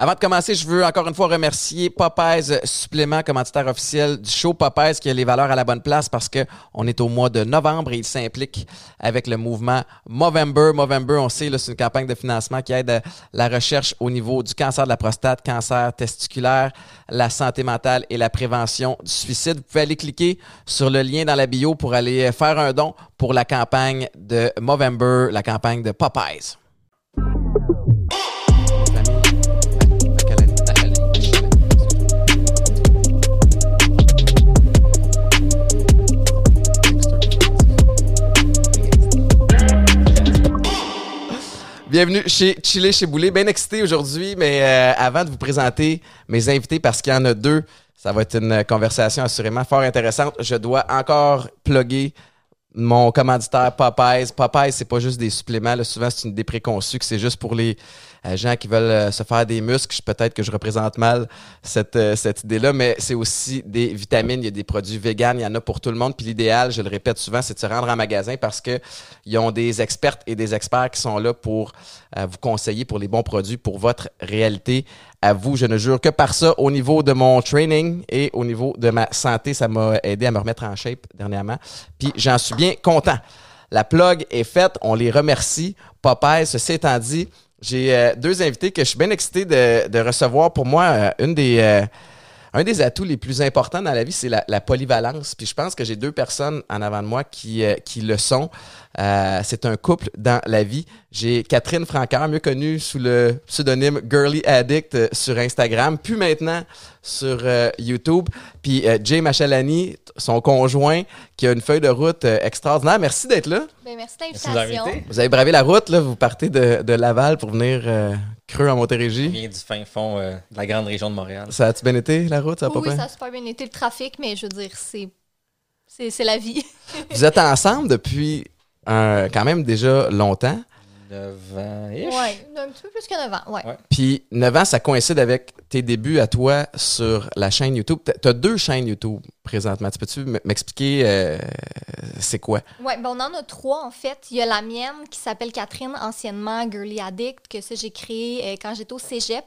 Avant de commencer, je veux encore une fois remercier Popeyes Supplément, commanditaire officiel du show. Popeyes qui a les valeurs à la bonne place parce que on est au mois de novembre et il s'implique avec le mouvement Movember. Movember, on sait, c'est une campagne de financement qui aide à la recherche au niveau du cancer de la prostate, cancer testiculaire, la santé mentale et la prévention du suicide. Vous pouvez aller cliquer sur le lien dans la bio pour aller faire un don pour la campagne de Movember, la campagne de Popeyes. Bienvenue chez Chiller chez Boulay. Bien excité aujourd'hui, mais avant de vous présenter mes invités, parce qu'il y en a deux, ça va être une conversation assurément fort intéressante. Je dois encore plugger mon commanditaire Popeyes. Popeyes, c'est pas juste des suppléments. Là, souvent, c'est une idée préconçue que c'est juste pour les gens qui veulent se faire des muscles. Peut-être que je représente mal cette idée-là, mais c'est aussi des vitamines. Il y a des produits véganes. Il y en a pour tout le monde. Puis l'idéal, je le répète souvent, c'est de se rendre en magasin parce qu'ils ont des expertes et des experts qui sont là pour vous conseiller pour les bons produits, pour votre réalité. À vous, je ne jure que par ça. Au niveau de mon training et au niveau de ma santé, ça m'a aidé à me remettre en shape dernièrement. Puis j'en suis bien content. La plug est faite. On les remercie. Popeyes, ceci étant dit, j'ai deux invités que je suis bien excité de recevoir. Pour moi, un des atouts les plus importants dans la vie, c'est la polyvalence. Puis je pense que j'ai deux personnes en avant de moi qui le sont. C'est un couple dans la vie. J'ai Catherine Francard, mieux connue sous le pseudonyme Girly Addict sur Instagram, puis maintenant sur YouTube. Puis Jay Machalani, son conjoint, qui a une feuille de route extraordinaire. Merci d'être là. Bien, merci de l'invitation. Vous avez bravé la route, là. Vous partez de Laval pour venir... Creux en Montérégie. Je viens du fin fond de la grande région de Montréal. Ça a-tu bien été, la route? Oui, ça a super bien été, le trafic, mais je veux dire, c'est la vie. Vous êtes ensemble depuis quand même déjà longtemps. 9 ans. Oui, un petit peu plus que 9 ans. Ouais. Puis 9 ans, ça coïncide avec tes débuts à toi sur la chaîne YouTube. Tu as deux chaînes YouTube présentement. Peux-tu m'expliquer c'est quoi? Oui, ben on en a trois en fait. Il y a la mienne qui s'appelle Catherine, anciennement Girly Addict, que ça j'ai créé quand j'étais au cégep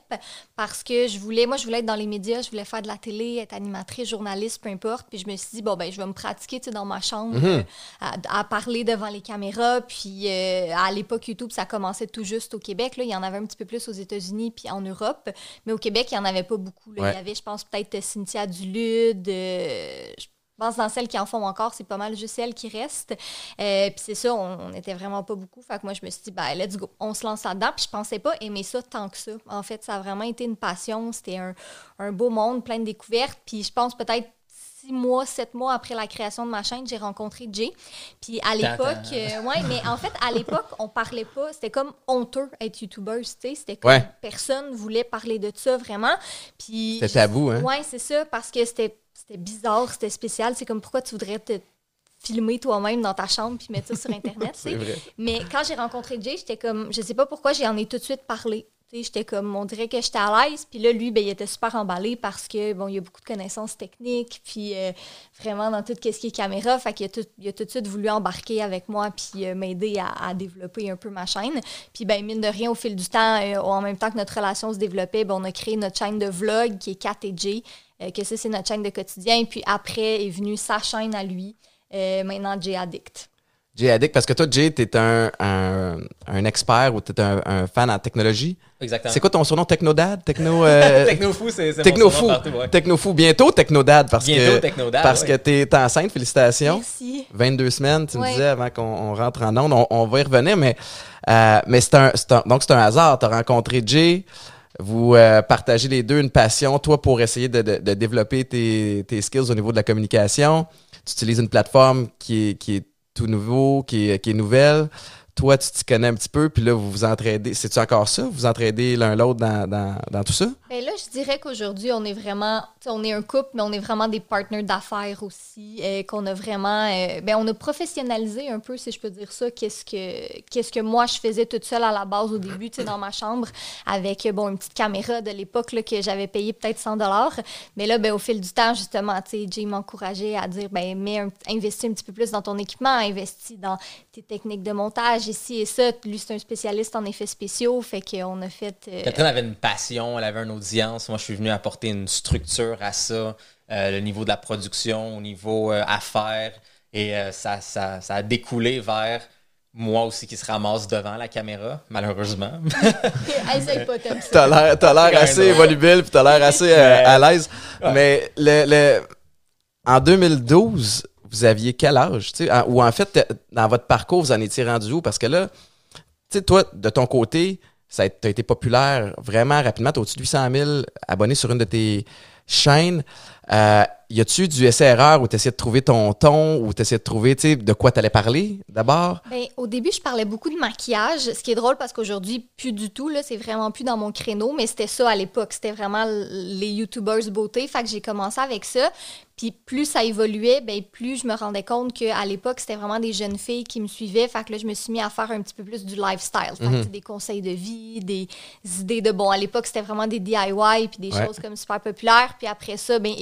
parce que je voulais être dans les médias, je voulais faire de la télé, être animatrice, journaliste, peu importe. Puis je me suis dit, je vais me pratiquer dans ma chambre à parler devant les caméras. Puis à l'époque, YouTube, ça commençait tout juste au Québec. Là. Il y en avait un petit peu plus aux États-Unis puis en Europe. Mais au Québec, il n'y en avait pas beaucoup. Là. Ouais. Il y avait, je pense, peut-être Cynthia Dulude. Je pense dans celles qui en font encore, c'est pas mal juste celles qui restent. Puis c'est ça, on n'était vraiment pas beaucoup. Fait que moi, je me suis dit, let's go, on se lance là-dedans. Puis je pensais pas aimer ça tant que ça. En fait, ça a vraiment été une passion. C'était un beau monde, plein de découvertes. Puis je pense peut-être 6 mois, 7 mois après la création de ma chaîne, j'ai rencontré Jay. Puis à l'époque, mais en fait, à l'époque, on parlait pas. C'était comme honteux être youtubeuse, tu sais. C'était comme personne voulait parler de ça vraiment. Puis c'était tabou, hein? Oui, c'est ça, parce que c'était bizarre, c'était spécial. C'est comme pourquoi tu voudrais te filmer toi-même dans ta chambre puis mettre ça sur Internet, tu sais. Mais quand j'ai rencontré Jay, j'étais comme, je sais pas pourquoi, j'en ai tout de suite parlé. J'étais comme, on dirait que j'étais à l'aise. Puis là, lui, il était super emballé parce que, il y a beaucoup de connaissances techniques. Puis vraiment, dans tout ce qui est caméra, fait qu'il a tout de suite voulu embarquer avec moi puis m'aider à développer un peu ma chaîne. Puis, mine de rien, au fil du temps, en même temps que notre relation se développait, on a créé notre chaîne de vlog qui est Kat et Jay, que ça, c'est notre chaîne de quotidien. Puis après est venue sa chaîne à lui, maintenant Jay Addict. Jay Addict, parce que toi, Jay, t'es un expert ou t'es un fan en technologie. Exactement. C'est quoi ton surnom? Techno Dad? Techno Fou, c'est Techno Fou. Ouais. Techno Fou. Bientôt Techno Dad, parce que t'es enceinte. Félicitations. Merci. 22 semaines, tu me disais avant qu'on rentre en onde. On va y revenir, mais donc c'est un hasard. T'as rencontré Jay. Vous partagez les deux une passion, toi, pour essayer de développer tes skills au niveau de la communication. Tu utilises une plateforme qui est tout nouveau, qui est nouvelle. Toi, tu t'y connais un petit peu, puis là, vous vous entraidez. C'est-tu encore ça? Vous vous entraidez l'un l'autre dans tout ça? Bien là, je dirais qu'aujourd'hui, on est vraiment... On est un couple, mais on est vraiment des partenaires d'affaires aussi, qu'on a vraiment... on a professionnalisé un peu, si je peux dire ça, qu'est-ce que moi, je faisais toute seule à la base au début, dans ma chambre, avec, une petite caméra de l'époque là, que j'avais payée peut-être 100 $. Mais là, au fil du temps, justement, Jay m'encourageait à dire, investis un petit peu plus dans ton équipement, investis dans tes techniques de montage, j'ai ci et ça. Lui, c'est un spécialiste en effets spéciaux, fait qu'on a fait... Catherine avait une passion, elle avait une audience. Moi, je suis venu apporter une structure à ça, le niveau de la production, au niveau affaires. Et ça a découlé vers... Moi aussi qui se ramasse devant la caméra, malheureusement. Essaye pas comme ça. T'as l'air assez volubile, puis t'as l'air assez à l'aise. Ouais. Mais en 2012, vous aviez quel âge? Ou en fait, dans votre parcours, vous en étiez rendu où? Parce que là, tu sais, toi, de ton côté, t'as été populaire vraiment rapidement. T'as au-dessus de 800 000 abonnés sur une de tes chaînes. Y a-tu du essai-erreur où tu essayais de trouver ton ton, où tu essayais de trouver de quoi tu allais parler d'abord? Bien, au début, je parlais beaucoup de maquillage, ce qui est drôle parce qu'aujourd'hui, plus du tout, là, c'est vraiment plus dans mon créneau, mais c'était ça à l'époque. C'était vraiment les YouTubers beauté, fait que j'ai commencé avec ça. Puis plus ça évoluait, bien, plus je me rendais compte qu'à l'époque, c'était vraiment des jeunes filles qui me suivaient, fait que là, je me suis mis à faire un petit peu plus du lifestyle, fait que, des conseils de vie, des idées de... Bon, à l'époque, c'était vraiment des DIY, puis des choses comme super populaires, puis après ça, bien,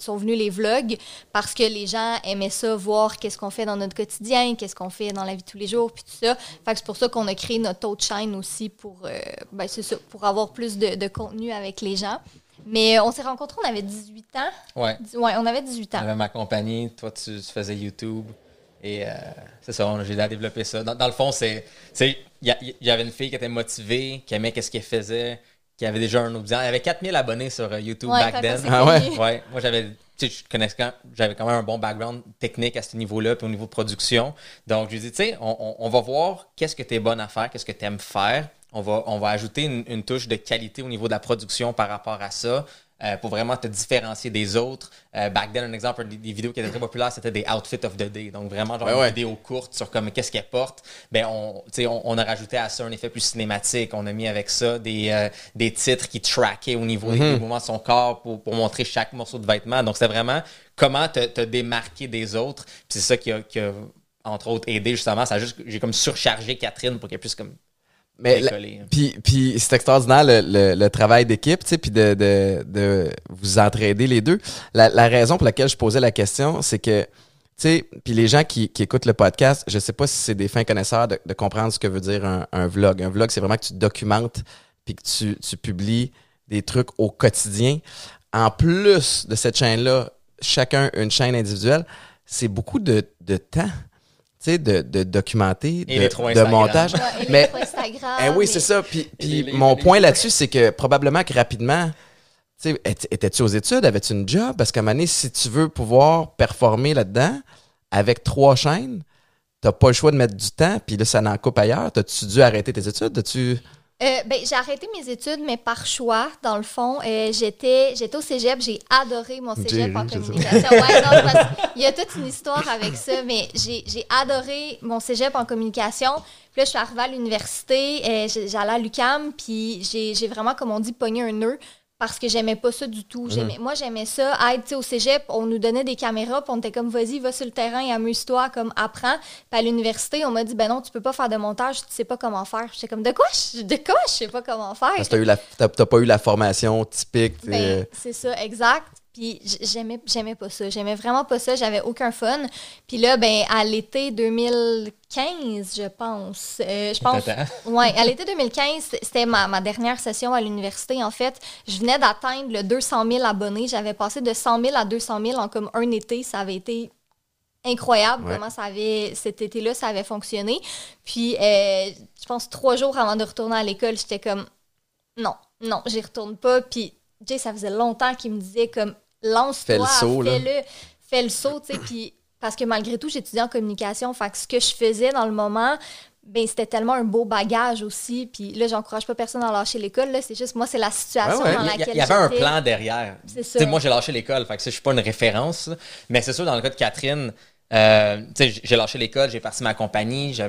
sont venus les vlogs parce que les gens aimaient ça, voir qu'est-ce qu'on fait dans notre quotidien, qu'est-ce qu'on fait dans la vie de tous les jours, puis tout ça. Fait que c'est pour ça qu'on a créé notre autre chaîne aussi pour avoir plus de contenu avec les gens. Mais on s'est rencontrés, on avait 18 ans. Ouais, on avait 18 ans. On avait ma compagnie, toi tu faisais YouTube et c'est ça, j'ai développé ça. Dans le fond, c'est il y avait une fille qui était motivée, qui aimait qu'est-ce qu'elle faisait. Il y avait déjà un audience. Il y avait 4000 abonnés sur YouTube back then. Ah ouais? Ouais. Moi, j'avais quand même un bon background technique à ce niveau-là, puis au niveau de production. Donc, je lui ai dit, tu sais, on va voir qu'est-ce que tu es bonne à faire, qu'est-ce que tu aimes faire. On va ajouter une touche de qualité au niveau de la production par rapport à ça. Pour vraiment te différencier des autres. Back then, un exemple, des vidéos qui étaient très populaires, c'était des outfits of the day. Donc, vraiment, genre des vidéos courtes sur comme qu'est-ce qu'elle porte. Ben, on a rajouté à ça un effet plus cinématique. On a mis avec ça des titres qui trackaient au niveau des mouvements de son corps pour montrer chaque morceau de vêtement. Donc, c'est vraiment comment te démarquer des autres. Puis c'est ça qui a, entre autres, aidé justement. J'ai comme surchargé Catherine pour qu'elle puisse comme... Mais puis c'est extraordinaire le travail d'équipe, tu sais, puis de vous entraider les deux. La raison pour laquelle je posais la question, c'est que, tu sais, puis les gens qui écoutent le podcast, je sais pas si c'est des fins connaisseurs de comprendre ce que veut dire un vlog. Un vlog, c'est vraiment que tu documentes puis que tu publies des trucs au quotidien. En plus de cette chaîne-là, chacun une chaîne individuelle, c'est beaucoup de temps. Tu sais, de documenter, de montage. Ouais, mais Instagram. Eh oui, c'est ça. Puis mon point là-dessus, c'est que probablement que rapidement, tu sais, étais-tu aux études? Avais-tu une job? Parce qu'à un moment donné, si tu veux pouvoir performer là-dedans, avec 3 chaînes, t'as pas le choix de mettre du temps, puis là, ça n'en coupe ailleurs. T'as-tu dû arrêter tes études? J'ai arrêté mes études, mais par choix, dans le fond. J'étais au cégep, j'ai adoré mon cégep en communication. Ouais, non, parce qu'il y a toute une histoire avec ça, mais j'ai adoré mon cégep en communication. Puis là, je suis arrivée à l'université, j'allais à l'UQAM, puis j'ai vraiment, comme on dit, pogné un nœud. Parce que j'aimais pas ça du tout. Moi, j'aimais ça. Être au cégep, on nous donnait des caméras, puis on était comme, vas-y, va sur le terrain et amuse-toi, comme, apprends. Puis à l'université, on m'a dit, ben non, tu peux pas faire de montage, tu sais pas comment faire. J'étais comme, de quoi je sais pas comment faire? Parce que t'as pas eu la formation typique. Ben, c'est ça, exact. Puis j'aimais pas ça. J'aimais vraiment pas ça. J'avais aucun fun. Puis là, ben à l'été 2015, je pense. À l'été 2015, c'était ma dernière session à l'université, en fait. Je venais d'atteindre le 200 000 abonnés. J'avais passé de 100 000 à 200 000 en comme un été. Ça avait été incroyable comment cet été-là, ça avait fonctionné. Puis je pense 3 jours avant de retourner à l'école, j'étais comme non, j'y retourne pas. Puis Jay, ça faisait longtemps qu'il me disait comme lance-toi, fais le saut, tu sais, puis parce que malgré tout, j'étudiais en communication, fait que ce que je faisais dans le moment, ben c'était tellement un beau bagage aussi, puis là, j'encourage pas personne à lâcher l'école, là, c'est juste, moi, c'est la situation dans laquelle j'étais. Il y avait un plan derrière. C'est ça. T'sais, moi, j'ai lâché l'école, fait que je suis pas une référence, mais c'est sûr, dans le cas de Catherine, j'ai lâché l'école, j'ai parti ma compagnie, on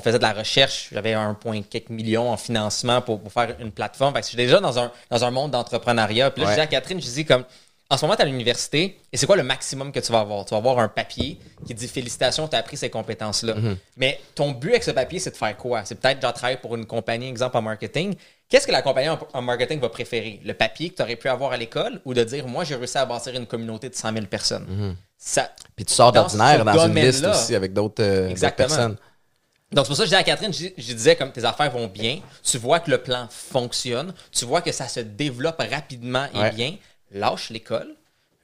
faisait de la recherche, j'avais 1,4 million en financement pour faire une plateforme. Fait que j'étais déjà dans un monde d'entrepreneuriat. Puis là, je disais à Catherine, je dis comme, en ce moment, tu es à l'université, et c'est quoi le maximum que tu vas avoir? Tu vas avoir un papier qui dit félicitations, tu as appris ces compétences-là. Mais ton but avec ce papier, c'est de faire quoi? C'est peut-être genre travailler pour une compagnie, exemple en marketing. Qu'est-ce que la compagnie en marketing va préférer? Le papier que tu aurais pu avoir à l'école ou de dire, moi, j'ai réussi à bâtir une communauté de 100 000 personnes? Ça, puis tu sors d'ordinaire dans une liste aussi avec d'autres personnes. Donc, c'est pour ça que je disais à Catherine, je disais comme tes affaires vont bien, tu vois que le plan fonctionne, tu vois que ça se développe rapidement et bien, lâche l'école,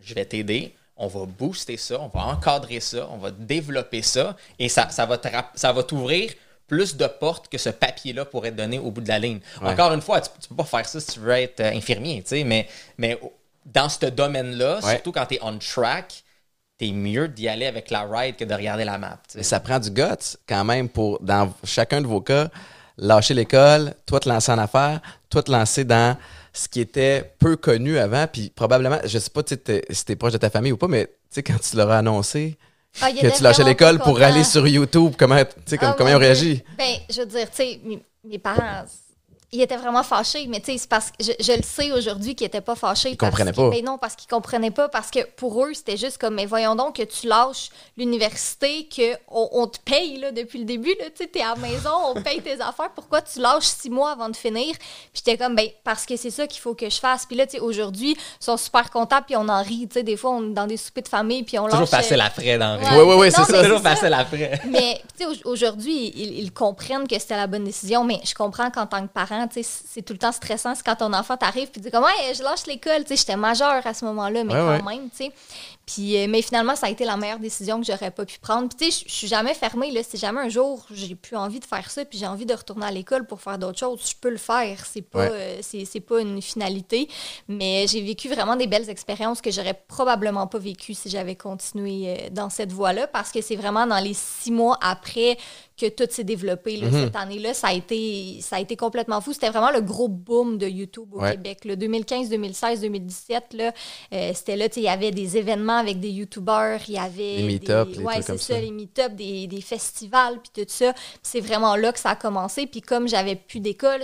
je vais t'aider, on va booster ça, on va encadrer ça, on va développer ça et ça va t'ouvrir plus de portes que ce papier-là pourrait te donner au bout de la ligne. Ouais. Encore une fois, tu ne peux pas faire ça si tu veux être infirmier, tu sais, mais dans ce domaine-là, surtout quand tu es on track, t'es mieux d'y aller avec la ride que de regarder la map. T'sais. Mais ça prend du guts quand même pour, dans chacun de vos cas, lâcher l'école, toi te lancer en affaires, toi te lancer dans ce qui était peu connu avant, puis probablement, je sais pas si t'es proche de ta famille ou pas, mais quand tu leur as annoncé que tu lâchais l'école pour aller sur YouTube, comment ils ont réagi? Bien, je veux dire, mes parents... Ils étaient vraiment fâchés, mais c'est parce que je le sais aujourd'hui qu'ils n'étaient pas fâchés. Ils comprenaient pas. Ben non, parce qu'ils comprenaient pas, parce que pour eux, c'était juste comme, mais voyons donc que tu lâches l'université, qu'on te paye là, depuis le début, tu es à la maison, on paye tes affaires, pourquoi tu lâches 6 mois avant de finir? Puis j'étais comme, ben parce que c'est ça qu'il faut que je fasse. Puis là, aujourd'hui, ils sont super contents, puis on en rit, des fois, on est dans des soupers de famille, puis on lâche... Toujours facile après d'en rire. Oui, c'est ça, toujours facile après. Mais aujourd'hui, ils comprennent que c'était la bonne décision, mais je comprends qu'en tant que parent, c'est tout le temps stressant, c'est quand ton enfant t'arrive puis tu dis comme hey, je lâche l'école, j'étais majeure à ce moment-là, mais quand même, tu sais. Puis mais finalement ça a été la meilleure décision que j'aurais pas pu prendre. Puis tu sais, je suis jamais fermée là, si jamais un jour j'ai plus envie de faire ça puis j'ai envie de retourner à l'école pour faire d'autres choses, je peux le faire, c'est pas c'est pas une finalité, mais j'ai vécu vraiment des belles expériences que j'aurais probablement pas vécues si j'avais continué dans cette voie-là, parce que c'est vraiment dans les 6 mois après que tout s'est développé là, cette année-là, ça a été complètement fou. C'était vraiment le gros boom de YouTube au Québec. Là. 2015, 2016, 2017, là, c'était là, tu sais, il y avait des événements avec des YouTubers, il y avait... Les meet-ups, les meet-ups, des festivals, puis tout ça. Pis c'est vraiment là que ça a commencé. Puis comme j'avais plus d'école,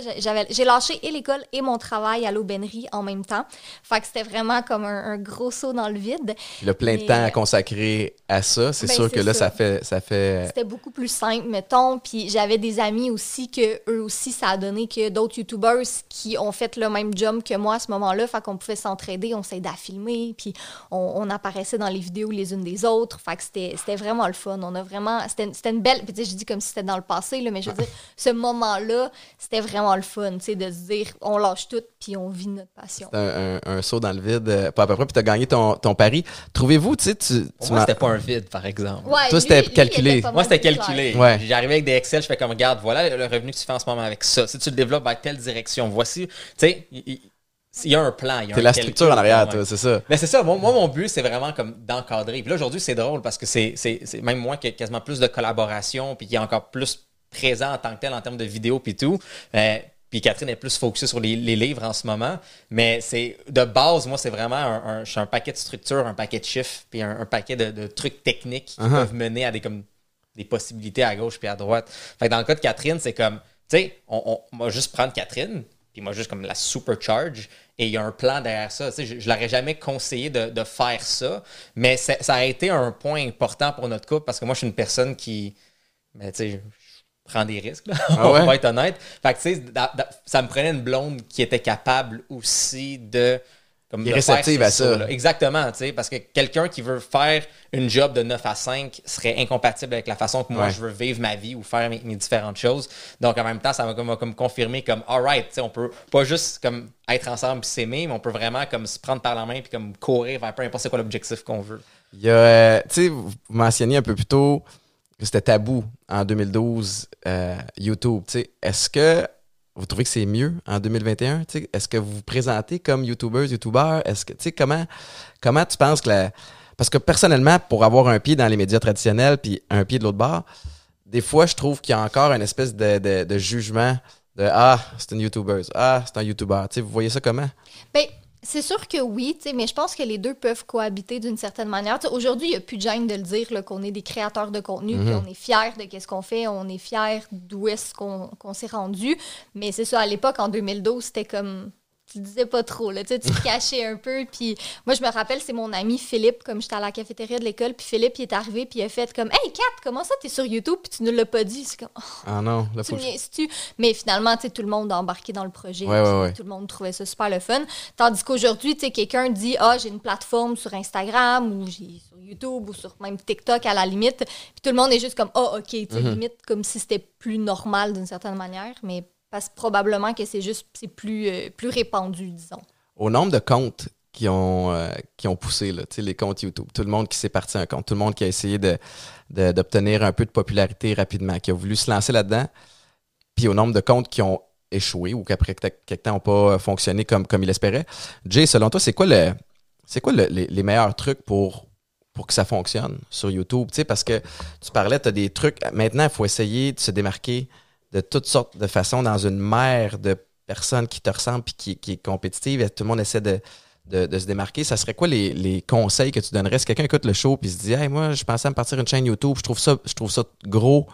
j'ai lâché et l'école et mon travail à l'aubainerie en même temps. Fait que c'était vraiment comme un gros saut dans le vide. Le plein de temps à consacrer à ça, c'est sûr que là, ça fait... C'était beaucoup plus simple, mais puis j'avais des amis aussi que eux aussi, ça a donné que d'autres YouTubers qui ont fait le même job que moi à ce moment-là, fait qu'on pouvait s'entraider, on s'aidait à filmer, puis on apparaissait dans les vidéos les unes des autres, fait que c'était vraiment le fun. On a vraiment, c'était une belle, puis je dis comme si c'était dans le passé, là, mais je veux dire, ce moment-là, c'était vraiment le fun, tu sais, de se dire, on lâche tout, puis on vit notre passion. C'était un saut dans le vide, pas à peu près, puis t'as gagné ton pari. Trouvez-vous, tu sais, moi, c'était pas un vide, par exemple. Ouais, toi, c'était calculé. Moi, c'était calculé. Ouais. J'arrive avec des Excel, je fais comme, regarde, voilà le revenu que tu fais en ce moment avec ça. Si tu le développes dans telle direction, voici, tu sais, il y a un plan. C'est la structure en arrière, toi, c'est ça. Mais c'est ça, moi, mon but, c'est vraiment comme d'encadrer. Puis là, aujourd'hui, c'est drôle parce que c'est même moi qui ai quasiment plus de collaboration puis qui est encore plus présent en tant que tel en termes de vidéos puis tout. Puis Catherine est plus focusée sur les livres en ce moment. Mais c'est de base, moi, c'est vraiment je suis un paquet de structures, un paquet de chiffres puis un paquet de trucs techniques qui peuvent mener à des possibilités à gauche puis à droite. Fait que dans le cas de Catherine, c'est comme, tu sais, on va juste prendre Catherine, puis moi juste comme la supercharge, et il y a un plan derrière ça. Tu sais, je l'aurais jamais conseillé de faire ça, mais ça a été un point important pour notre couple, parce que moi, je suis une personne qui, ben, tu sais, je prends des risques, là. On va être honnête. Fait que, tu sais, ça me prenait une blonde qui était capable aussi de... Comme réceptive à ça. Exactement, tu sais, parce que quelqu'un qui veut faire une job de 9 à 5 serait incompatible avec la façon que moi je veux vivre ma vie ou faire mes différentes choses. Donc en même temps, ça m'a comme confirmé comme all right, tu sais, on peut pas juste comme être ensemble puis s'aimer, mais on peut vraiment comme se prendre par la main puis comme courir vers peu importe c'est quoi l'objectif qu'on veut. Il y a tu sais, vous mentionniez un peu plus tôt que c'était tabou en 2012 YouTube, tu sais, est-ce que vous trouvez que c'est mieux en 2021? T'sais, est-ce que vous vous présentez comme YouTubeuse, YouTubeur? Est-ce que, tu sais, comment tu penses que parce que personnellement, pour avoir un pied dans les médias traditionnels puis un pied de l'autre bord, des fois, je trouve qu'il y a encore une espèce de jugement de « Ah, c'est une YouTubeuse. Ah, c'est un YouTubeur. » Tu sais, vous voyez ça comment? Bien, c'est sûr que oui, tu sais, mais je pense que les deux peuvent cohabiter d'une certaine manière. T'sais, aujourd'hui, il n'y a plus de gêne de le dire là, qu'on est des créateurs de contenu, puis on est fiers de ce qu'on fait, on est fiers d'où est-ce qu'on s'est rendu. Mais c'est ça, à l'époque, en 2012, c'était comme... tu disais pas trop, là, tu sais, tu te cachais un peu. Puis moi, je me rappelle, c'est mon ami Philippe, comme j'étais à la cafétéria de l'école, puis Philippe, il est arrivé, puis il a fait comme « Hey, Kat, comment ça, t'es sur YouTube, puis tu ne l'as pas dit? » C'est comme oh, « Ah non, la tu... » Mais finalement, tu sais, tout le monde a embarqué dans le projet. Ouais, ouais, ouais. Tout le monde trouvait ça super le fun. Tandis qu'aujourd'hui, tu sais, quelqu'un dit « Ah, j'ai une plateforme sur Instagram, ou j'ai sur YouTube, ou sur même TikTok à la limite. » Puis tout le monde est juste comme « Ah, OK, tu sais, limite, comme si c'était plus normal d'une certaine manière, mais... » Parce que probablement que c'est juste c'est plus répandu, disons. Au nombre de comptes qui ont poussé, là, les comptes YouTube, tout le monde qui s'est parti un compte, tout le monde qui a essayé d'obtenir un peu de popularité rapidement, qui a voulu se lancer là-dedans, puis au nombre de comptes qui ont échoué ou qui après quelque temps n'ont pas fonctionné comme il espérait. Jay, selon toi, c'est quoi les meilleurs trucs pour que ça fonctionne sur YouTube? T'sais, parce que tu parlais, tu as des trucs. Maintenant, il faut essayer de se démarquer de toutes sortes de façons dans une mer de personnes qui te ressemblent et qui est compétitive. Et tout le monde essaie de se démarquer. Ça serait quoi les conseils que tu donnerais? Si quelqu'un écoute le show et se dit « Hey, moi, je pensais à me partir une chaîne YouTube. Je trouve ça gros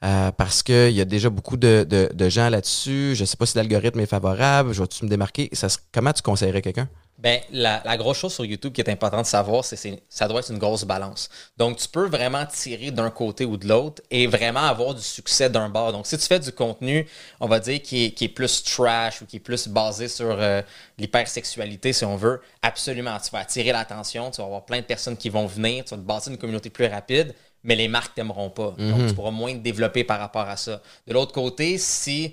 parce qu'il y a déjà beaucoup de gens là-dessus. Je ne sais pas si l'algorithme est favorable. Je vais-tu me démarquer? » Comment tu conseillerais quelqu'un? Bien, la grosse chose sur YouTube qui est importante de savoir, c'est ça doit être une grosse balance. Donc, tu peux vraiment tirer d'un côté ou de l'autre et vraiment avoir du succès d'un bord. Donc, si tu fais du contenu, on va dire, qui est plus trash ou qui est plus basé sur l'hypersexualité, si on veut, absolument, tu vas attirer l'attention, tu vas avoir plein de personnes qui vont venir, tu vas te bâtir une communauté plus rapide, mais les marques t'aimeront pas. Donc, tu pourras moins te développer par rapport à ça. De l'autre côté, si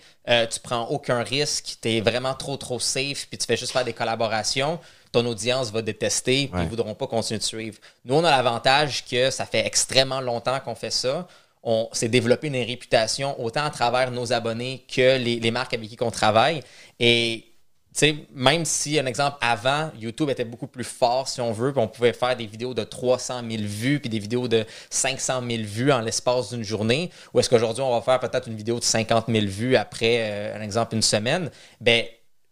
tu prends aucun risque, tu es vraiment trop safe, puis tu fais juste faire des collaborations, ton audience va détester, puis ils voudront pas continuer de suivre. Nous, on a l'avantage que ça fait extrêmement longtemps qu'on fait ça. On s'est développé une réputation autant à travers nos abonnés que les marques avec qui on travaille. Et t'sais, même si, un exemple, avant, YouTube était beaucoup plus fort, si on veut, puis on pouvait faire des vidéos de 300 000 vues puis des vidéos de 500 000 vues en l'espace d'une journée, ou est-ce qu'aujourd'hui, on va faire peut-être une vidéo de 50 000 vues après, un exemple, une semaine, bien,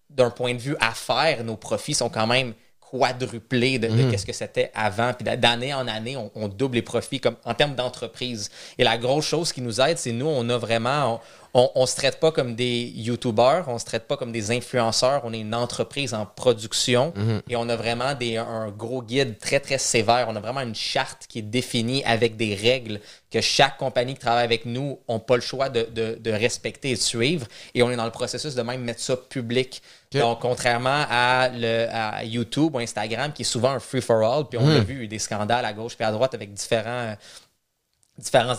d'un point de vue affaires, nos profits sont quand même quadruplés de qu'est-ce que c'était avant. Puis d'année en année, on double les profits comme en termes d'entreprise. Et la grosse chose qui nous aide, c'est nous, on a vraiment... On se traite pas comme des YouTubers, on se traite pas comme des influenceurs, on est une entreprise en production et on a vraiment un gros guide très, très sévère. On a vraiment une charte qui est définie avec des règles que chaque compagnie qui travaille avec nous n'a pas le choix de respecter et de suivre. Et on est dans le processus de même mettre ça public. Okay. Donc, contrairement à YouTube ou Instagram, qui est souvent un free-for-all, puis on a vu des scandales à gauche et à droite avec différents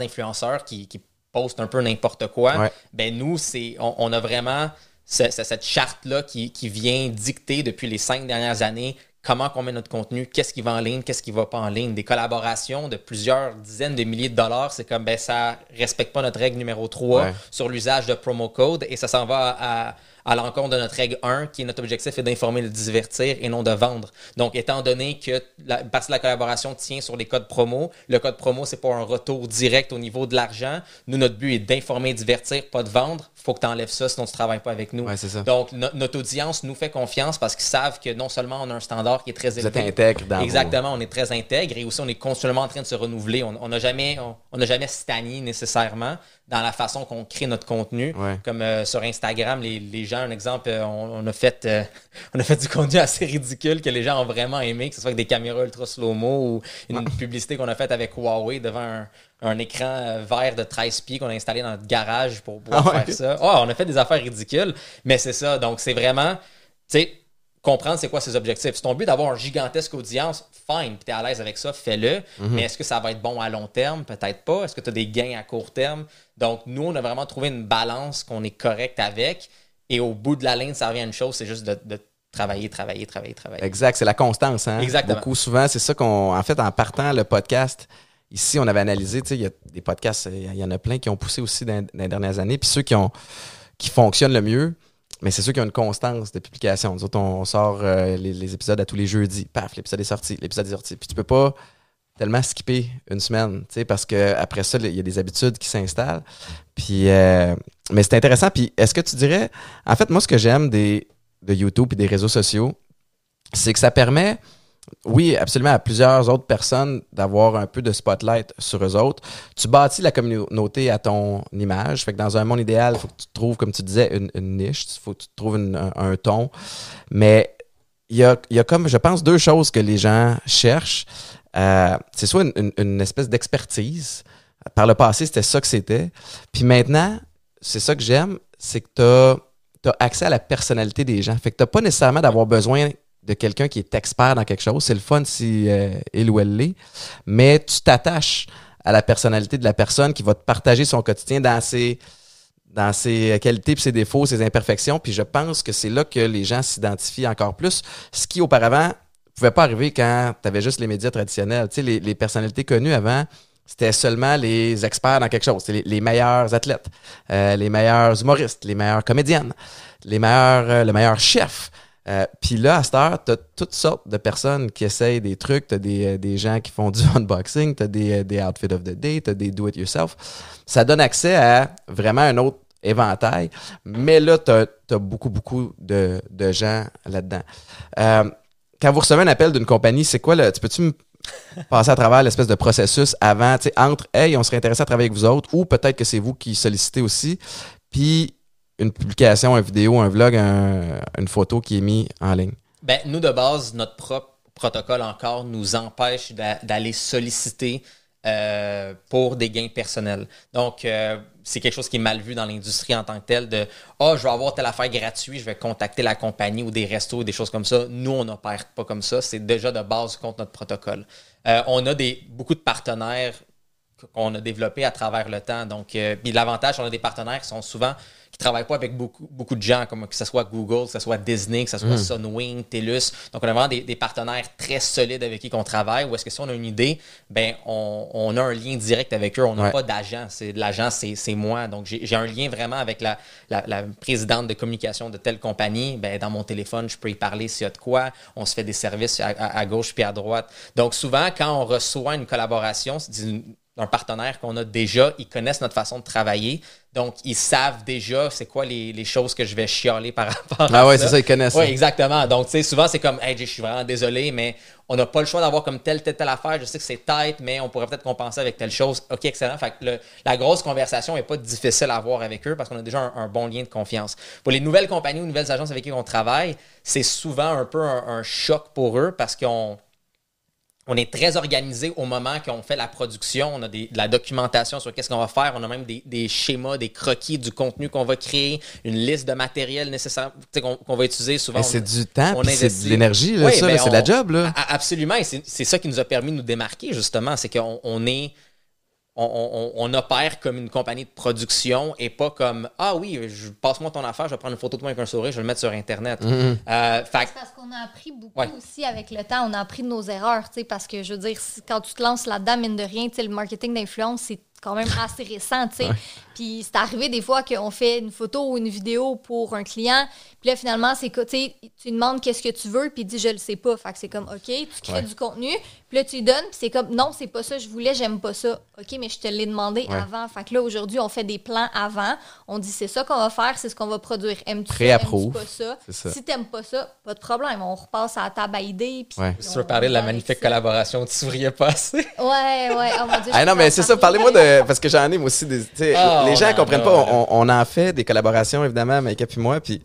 influenceurs qui poste un peu n'importe quoi, ben nous, on a vraiment cette charte-là qui vient dicter depuis les 5 dernières années comment on met notre contenu, qu'est-ce qui va en ligne, qu'est-ce qui ne va pas en ligne. Des collaborations de plusieurs dizaines de milliers de dollars, c'est comme ben ça ne respecte pas notre règle numéro 3 sur l'usage de promo code et ça s'en va à l'encontre de notre règle 1, qui est notre objectif est d'informer, de divertir et non de vendre. Donc, étant donné que parce que la collaboration tient sur les codes promo, le code promo, c'est pas un retour direct au niveau de l'argent. Nous, notre but est d'informer, divertir, pas de vendre. Il faut que tu enlèves ça, sinon tu ne travailles pas avec nous. Ouais, c'est ça. Donc, notre audience nous fait confiance parce qu'ils savent que non seulement on a un standard qui est très élevé. Vous êtes intègre dans exactement, on est très intègre et aussi on est continuellement en train de se renouveler. On n'a jamais, on n'a jamais stagné nécessairement dans la façon qu'on crée notre contenu. Ouais. Comme sur Instagram, les gens, un exemple, on a fait du contenu assez ridicule que les gens ont vraiment aimé, que ce soit avec des caméras ultra slow-mo ou une publicité qu'on a faite avec Huawei devant un écran vert de 13 pieds qu'on a installé dans notre garage pour pouvoir faire ça. On a fait des affaires ridicules, mais c'est ça. Donc, c'est vraiment, tu sais, comprendre c'est quoi ses objectifs. Si ton but d'avoir une gigantesque audience, fine, puis t'es à l'aise avec ça, fais-le. Mais est-ce que ça va être bon à long terme? Peut-être pas. Est-ce que tu as des gains à court terme? Donc, nous, on a vraiment trouvé une balance qu'on est correct avec. Et au bout de la ligne, ça revient à une chose, c'est juste de travailler. Exact, c'est la constance. Hein? Exactement. Beaucoup souvent, c'est ça qu'on... En fait, en partant le podcast... Ici, on avait analysé, tu sais, il y a des podcasts, il y en a plein qui ont poussé aussi dans les dernières années. Puis ceux qui fonctionnent le mieux, mais c'est ceux qui ont une constance de publication. Nous autres, on sort les épisodes à tous les jeudis. Paf, l'épisode est sorti. Puis tu peux pas tellement skipper une semaine, tu sais, parce qu'après ça, il y a des habitudes qui s'installent. Puis, mais c'est intéressant. Puis est-ce que tu dirais, en fait, moi, ce que j'aime de YouTube et des réseaux sociaux, c'est que ça permet oui, absolument, à plusieurs autres personnes, d'avoir un peu de spotlight sur eux autres. Tu bâtis la communauté à ton image. Fait que dans un monde idéal, il faut que tu trouves, comme tu disais, une niche. Il faut que tu trouves un ton. Mais il y a comme, je pense, deux choses que les gens cherchent. C'est soit une espèce d'expertise. Par le passé, c'était ça que c'était. Puis maintenant, c'est ça que j'aime, c'est que tu as accès à la personnalité des gens. Fait que tu n'as pas nécessairement d'avoir besoin de quelqu'un qui est expert dans quelque chose. C'est le fun si il ou elle l'est. Mais tu t'attaches à la personnalité de la personne qui va te partager son quotidien dans ses qualités, puis ses défauts, ses imperfections. Puis je pense que c'est là que les gens s'identifient encore plus. Ce qui, auparavant, pouvait pas arriver quand tu avais juste les médias traditionnels. Tu sais, les personnalités connues avant, c'était seulement les experts dans quelque chose. C'était les meilleurs athlètes, les meilleurs humoristes, les meilleures comédiennes, le meilleur chef. Puis là, à cette heure, t'as toutes sortes de personnes qui essayent des trucs. T'as des gens qui font du unboxing, t'as des outfits of the day, t'as des do-it-yourself. Ça donne accès à vraiment un autre éventail. Mais là, t'as beaucoup de gens là-dedans. Quand vous recevez un appel d'une compagnie, c'est quoi, là? Peux-tu me passer à travers l'espèce de processus avant, tu sais, entre « Hey, on serait intéressé à travailler avec vous autres » ou peut-être que c'est vous qui sollicitez aussi. Puis une publication, une vidéo, un vlog, une photo qui est mise en ligne? Bien, nous, de base, notre propre protocole encore nous empêche d'aller solliciter pour des gains personnels. Donc, c'est quelque chose qui est mal vu dans l'industrie en tant que telle de « Ah, je vais avoir telle affaire gratuite, je vais contacter la compagnie ou des restos ou des choses comme ça. » Nous, on n'opère pas comme ça. C'est déjà de base contre notre protocole. On a beaucoup de partenaires qu'on a développés à travers le temps. Donc, l'avantage, on a des partenaires qui sont souvent... qui ne travaillent pas avec beaucoup de gens, comme que ce soit Google, que ce soit Disney, que ce soit Sunwing, Telus. Donc, on a vraiment des partenaires très solides avec qui on travaille. Ou est-ce que si on a une idée, ben on a un lien direct avec eux. On n'a pas d'agent. L'agent, c'est moi. Donc, j'ai un lien vraiment avec la présidente de communication de telle compagnie. Ben, dans mon téléphone, je peux y parler s'il y a de quoi. On se fait des services à gauche puis à droite. Donc, souvent, quand on reçoit une collaboration, c'est un partenaire qu'on a déjà, ils connaissent notre façon de travailler. Donc, ils savent déjà c'est quoi les choses que je vais chialer par rapport à ça. Ah oui, c'est ça, ils connaissent. Oui, exactement. Donc, tu sais, souvent, c'est comme « Hey, je suis vraiment désolé, mais on n'a pas le choix d'avoir comme telle affaire. Je sais que c'est tight, mais on pourrait peut-être compenser avec telle chose. » OK, excellent. Fait que la grosse conversation n'est pas difficile à avoir avec eux parce qu'on a déjà un bon lien de confiance. Pour les nouvelles compagnies ou nouvelles agences avec qui on travaille, c'est souvent un peu un choc pour eux parce qu'on est très organisé au moment qu'on fait la production. On a de la documentation sur qu'est-ce qu'on va faire. On a même des schémas, des croquis du contenu qu'on va créer, une liste de matériel nécessaire qu'on va utiliser souvent. Mais c'est du temps, c'est de l'énergie, là, oui, ça, c'est de la job. Là. Absolument, et c'est ça qui nous a permis de nous démarquer, justement. C'est qu'on opère comme une compagnie de production et pas comme « Ah oui, passe-moi ton affaire, je vais prendre une photo de moi avec un sourire, je vais le mettre sur Internet. » C'est parce qu'on a appris beaucoup aussi avec le temps. On a appris de nos erreurs, tu sais, parce que, je veux dire, quand tu te lances là-dedans, mine de rien, tu sais, le marketing d'influence, c'est quand même assez récent, tu sais. Puis c'est arrivé des fois qu'on fait une photo ou une vidéo pour un client, puis là, finalement, c'est que, tu sais, tu demandes qu'est-ce que tu veux, puis il dit « je le sais pas ». Fait que c'est comme « OK », tu crées du contenu, puis là, tu lui donnes, puis c'est comme « non, c'est pas ça, je voulais, j'aime pas ça ». OK, mais je te l'ai demandé avant. Fait que là, aujourd'hui, on fait des plans avant. On dit « c'est ça qu'on va faire, c'est ce qu'on va produire. Aimes-tu ça, aimes-tu pas ça? Ça? Si t'aimes pas ça, pas de problème. On repasse à la table à idées. » Tu veux parler de la magnifique collaboration, tu souriais pas assez. Ouais. Oh mon Dieu. Ah non, mais c'est ça, parlez-moi de... Parce que j'en ai moi aussi, les gens ne comprennent pas. On en fait des collaborations, évidemment, Maïka puis moi, puis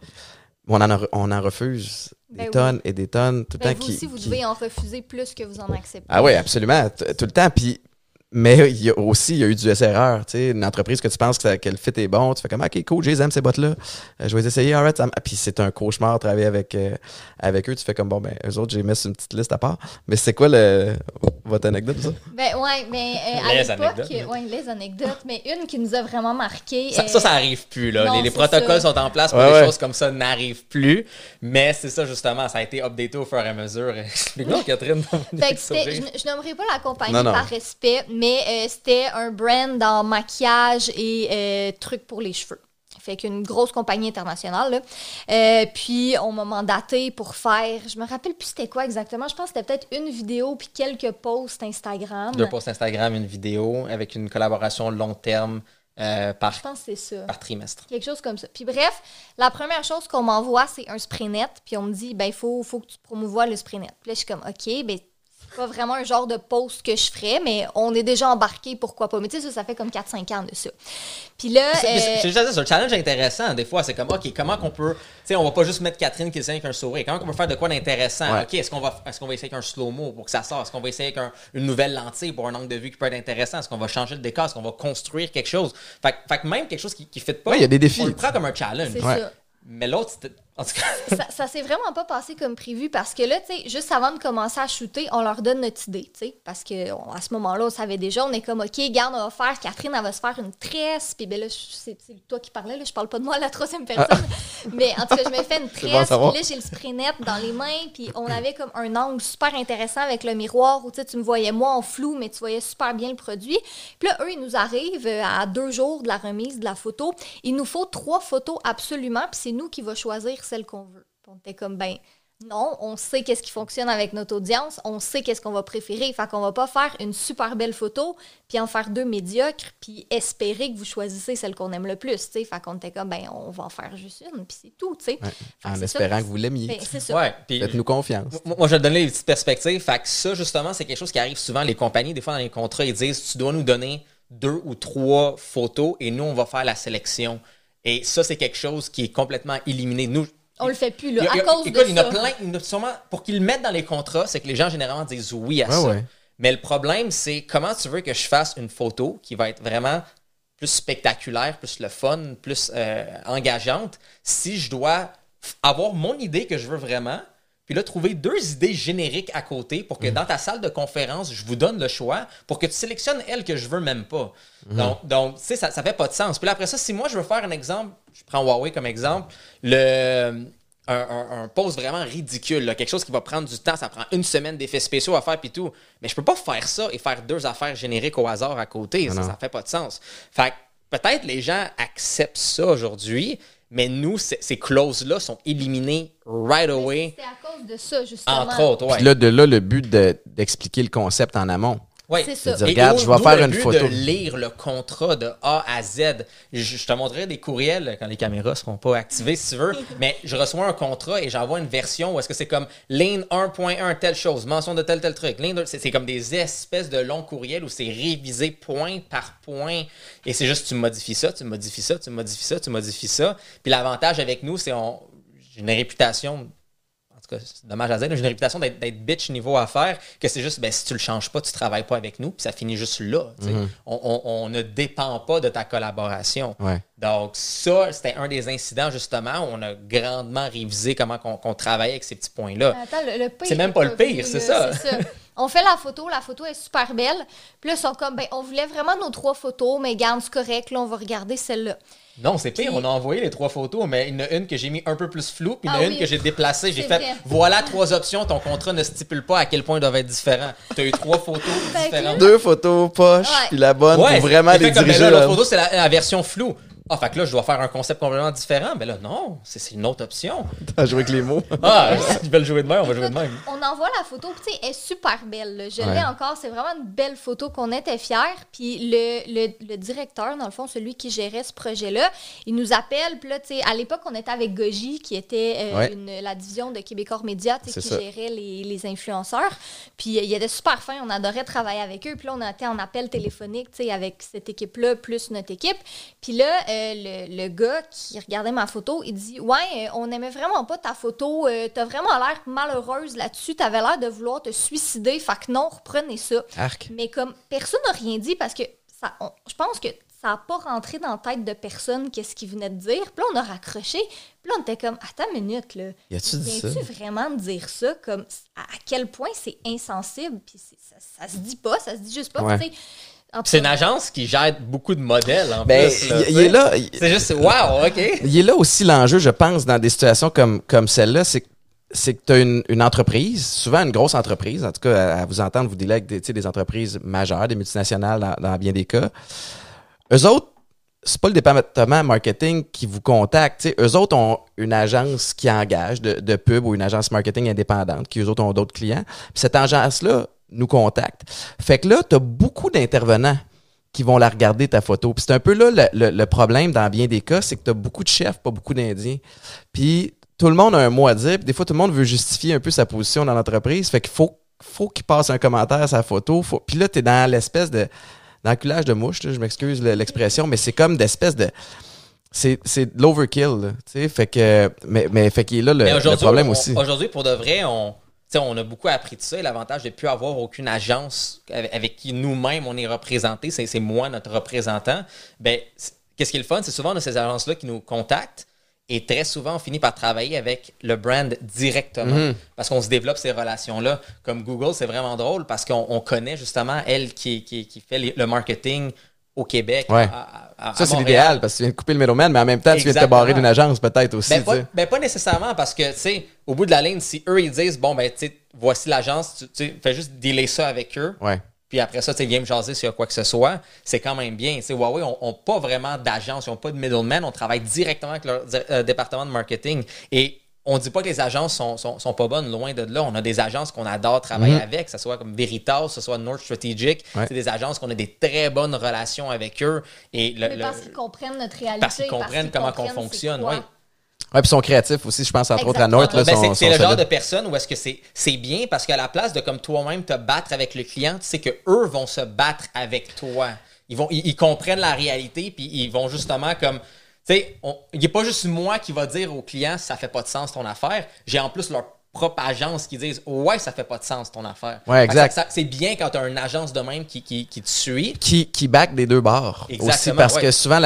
on en refuse des tonnes et des tonnes tout le temps. Vous aussi, vous devez en refuser plus que vous en acceptez. Ah oui, absolument, tout le temps. Mais aussi, il y a eu du essai-erreur. Une entreprise que tu penses que le fit est bon, tu fais comme « OK, cool, j'aime ces bottes-là, je vais les essayer, all right. » Puis c'est un cauchemar travailler avec eux. Tu fais comme « Bon, ben eux autres, j'ai mis sur une petite liste à part. » Mais c'est quoi votre anecdote, ça? Les anecdotes. Mais une qui nous a vraiment marqué. Ça n'arrive plus, là. Non, les protocoles sont en place pour des choses comme ça n'arrivent plus. Mais c'est ça, justement, ça a été updaté au fur et à mesure. Explique-moi, Catherine. Je nommerai pas la compagnie par respect, mais c'était un brand en maquillage et trucs pour les cheveux. Fait qu'une grosse compagnie internationale, là. Puis on m'a mandaté pour faire, je me rappelle plus c'était quoi exactement, je pense que c'était peut-être une vidéo puis quelques posts Instagram. 2 posts Instagram, une vidéo avec une collaboration long terme Je pense que c'est ça. Par trimestre. Quelque chose comme ça. Puis bref, la première chose qu'on m'envoie, c'est un spray net. Puis on me dit, ben, il faut que tu promouvoies le spray net. Puis là, je suis comme, OK, ben, c'est pas vraiment un genre de post que je ferais, mais on est déjà embarqué, pourquoi pas. Mais tu sais, ça fait comme 4-5 ans de ça. Puis là. C'est un challenge intéressant, des fois. C'est comme, OK, comment qu'on peut. Tu sais, on va pas juste mettre Catherine qui essaie avec un sourire. Comment qu'on peut faire de quoi d'intéressant? Ouais. OK, est-ce qu'on va essayer avec un slow-mo pour que ça sorte? Est-ce qu'on va essayer avec une nouvelle lentille pour un angle de vue qui peut être intéressant? Est-ce qu'on va changer le décor? Est-ce qu'on va construire quelque chose? Fait que même quelque chose qui fit pas. Ouais, il y a des défis. On le prend comme un challenge. C'est ça. Mais l'autre, en tout cas... ça s'est vraiment pas passé comme prévu parce que là, tu sais, juste avant de commencer à shooter, on leur donne notre idée, tu sais, parce qu'à ce moment-là, on savait déjà, on est comme, OK, garde, on va faire, Catherine, elle va se faire une tresse, puis ben là, c'est toi qui parlais, là, je parle pas de moi à la troisième personne, mais en tout cas, je me fais une tresse, bon, puis là, j'ai le spray net dans les mains, puis on avait comme un angle super intéressant avec le miroir où, tu sais, tu me voyais moi en flou, mais tu voyais super bien le produit. Puis là, eux, ils nous arrivent à 2 jours de la remise de la photo. Il nous faut 3 photos absolument, puis c'est nous qui va choisir celle qu'on veut. On était comme, ben non, on sait qu'est-ce qui fonctionne avec notre audience, on sait qu'est-ce qu'on va préférer, fait qu'on va pas faire une super belle photo, puis en faire 2 médiocres, puis espérer que vous choisissez celle qu'on aime le plus, tu sais, fait qu'on était comme, ben on va en faire juste une, puis c'est tout, tu sais. Ouais, en espérant que vous l'aimiez. Ben, c'est ça. Ouais, faites-nous confiance. Moi, je vais te donner les petites perspectives, fait que ça, justement, c'est quelque chose qui arrive souvent, les compagnies, des fois, dans les contrats, ils disent, tu dois nous donner 2 ou 3 photos, et nous, on va faire la sélection. Et ça, c'est quelque chose qui est complètement éliminé. Nous, on le fait plus, là, à cause de ça. Il y en a plein, sûrement, pour qu'ils le mettent dans les contrats, c'est que les gens, généralement, disent oui à ça. Ouais. Mais le problème, c'est comment tu veux que je fasse une photo qui va être vraiment plus spectaculaire, plus le fun, plus engageante, si je dois avoir mon idée que je veux vraiment, puis là, trouver 2 idées génériques à côté pour que dans ta salle de conférence, je vous donne le choix pour que tu sélectionnes elle que je veux même pas. Donc tu sais, ça fait pas de sens. Puis là, après ça, si moi, je veux faire un exemple, je prends Huawei comme exemple, un post vraiment ridicule, là, quelque chose qui va prendre du temps, ça prend 1 semaine d'effets spéciaux à faire puis tout. Mais je peux pas faire ça et faire 2 affaires génériques au hasard à côté. Ça fait pas de sens. Fait que peut-être les gens acceptent ça aujourd'hui, mais nous, ces clauses-là sont éliminées right away. C'est à cause de ça, justement. Entre autres, oui. Puis là, le but d'expliquer le concept en amont. Oui, c'est ça. Regarde, je vais faire une photo. De lire le contrat de A à Z. Je te montrerai des courriels quand les caméras ne seront pas activées, si tu veux. Mais je reçois un contrat et j'envoie une version où est-ce que c'est comme ligne 1.1, telle chose, mention de tel truc. C'est comme des espèces de longs courriels où c'est révisé point par point. Et c'est juste, tu modifies ça, tu modifies ça, tu modifies ça, tu modifies ça. Puis l'avantage avec nous, c'est j'ai une réputation... C'est dommage à dire, j'ai une réputation d'être bitch niveau affaires, que c'est juste, ben si tu le changes pas, tu travailles pas avec nous, puis ça finit juste là. On ne dépend pas de ta collaboration. Ouais. Donc ça, c'était un des incidents, justement, où on a grandement révisé comment qu'on travaillait avec ces petits points-là. Attends, le pire, c'est même pas le pire, c'est ça. C'est ça. On fait la photo est super belle. Puis là, ils sont comme, ben on voulait vraiment nos 3 photos, mais garde, c'est correct, là, on va regarder celle-là. Non, c'est pire, on a envoyé les 3 photos, mais il y en a une que j'ai mis un peu plus floue, puis il y en a une que j'ai déplacée. J'ai fait, vrai. Voilà 3 options, ton contrat ne stipule pas à quel point ils doivent être différents. Tu as eu 3 photos différentes. 2 photos poche, puis la bonne pour vraiment les diriger. L'autre photo, c'est la version floue. Ah, fait que là, je dois faire un concept complètement différent. Mais là, non, c'est une autre option. T'as joué avec les mots. Ah, si tu veux le jouer de même, on va jouer de même. On envoie la photo, tu sais, elle est super belle. Là. Je l'ai encore, c'est vraiment une belle photo qu'on était fiers. Puis le directeur, dans le fond, celui qui gérait ce projet-là, il nous appelle. Puis là, tu sais, à l'époque, on était avec Goji, qui était la division de Québecor Média, tu sais, qui gérait les influenceurs. Puis il était super fin, on adorait travailler avec eux. Puis là, on était en appel téléphonique, tu sais, avec cette équipe-là, plus notre équipe. Puis là, le gars qui regardait ma photo, il dit « Ouais, on n'aimait vraiment pas ta photo, t'as vraiment l'air malheureuse là-dessus, t'avais l'air de vouloir te suicider, fait que non, reprenez ça. » Mais comme personne n'a rien dit parce que je pense que ça n'a pas rentré dans la tête de personne qu'est-ce qu'il venait de dire. Puis là, on a raccroché. Puis là, on était comme « Attends une minute, là. Viens-tu vraiment de dire ça? » Comme à quel point c'est insensible. Puis ça se dit pas, ça se dit juste pas. Ouais. Tu sais, c'est une agence qui gère beaucoup de modèles en plus. Là, c'est juste « wow, OK ». Il est là aussi l'enjeu, je pense, dans des situations comme celle-là, c'est que tu as une entreprise, souvent une grosse entreprise, en tout cas, à vous entendre, vous délire avec des entreprises majeures, des multinationales dans bien des cas. Eux autres, c'est pas le département marketing qui vous contacte. T'sais, eux autres ont une agence qui engage de pub ou une agence marketing indépendante, qui eux autres ont d'autres clients. Puis cette agence-là nous contacte. Fait que là, tu as beaucoup d'intervenants qui vont la regarder, ta photo. Puis c'est un peu là le problème dans bien des cas, c'est que tu as beaucoup de chefs, pas beaucoup d'Indiens. Puis tout le monde a un mot à dire. Puis des fois, tout le monde veut justifier un peu sa position dans l'entreprise. Fait qu'il faut qu'il passe un commentaire à sa photo. Puis là, tu es dans l'espèce de... Dans le culage de mouche, là, je m'excuse l'expression, mais c'est comme d'espèce de... C'est de l'overkill, tu sais, fait que... Mais fait qu'il est là le problème aussi. Aujourd'hui, pour de vrai, on a beaucoup appris de ça. Et l'avantage de ne plus avoir aucune agence avec qui nous-mêmes, on est représentés, c'est moi, notre représentant. Ben qu'est-ce qui est le fun? C'est souvent de ces agences-là qui nous contactent. Et très souvent, on finit par travailler avec le brand directement parce qu'on se développe ces relations-là. Comme Google, c'est vraiment drôle parce qu'on connaît justement elle qui fait le marketing au Québec. Ouais. À ça, c'est l'idéal parce que tu viens de couper le middleman, mais en même temps, exactement. Tu viens de te barrer d'une agence peut-être aussi. Ben, pas nécessairement parce que, tu sais, au bout de la ligne, si eux, ils disent, bon, ben, tu sais, voici l'agence, tu fais juste dealer ça avec eux. Ouais. Puis après ça, tu sais, viens me jaser s'il y a quoi que ce soit. C'est quand même bien. Tu sais, Huawei, on n'a pas vraiment d'agence, on n'a pas de middleman. On travaille directement avec leur département de marketing. Et on ne dit pas que les agences sont pas bonnes, loin de là. On a des agences qu'on adore travailler avec, que ce soit comme Veritas, que ce soit North Strategic. Ouais. C'est des agences qu'on a des très bonnes relations avec eux. Et parce qu'ils comprennent notre réalité. Parce qu'ils comprennent comment on fonctionne. Oui. Ouais, puis sont créatifs aussi, je pense, entre autres à North. Là, c'est le genre de personne où est-ce que c'est bien parce qu'à la place de comme toi-même te battre avec le client, tu sais qu'eux vont se battre avec toi. Ils comprennent la réalité puis ils vont justement comme... Tu sais, il n'est pas juste moi qui va dire au client « ça fait pas de sens ton affaire ». J'ai en plus leur propre agence qui disent « ouais, ça fait pas de sens ton affaire ». Ouais, exact. C'est bien quand tu as une agence de même qui te suit. Qui back des deux bords. Exactement, aussi parce que souvent,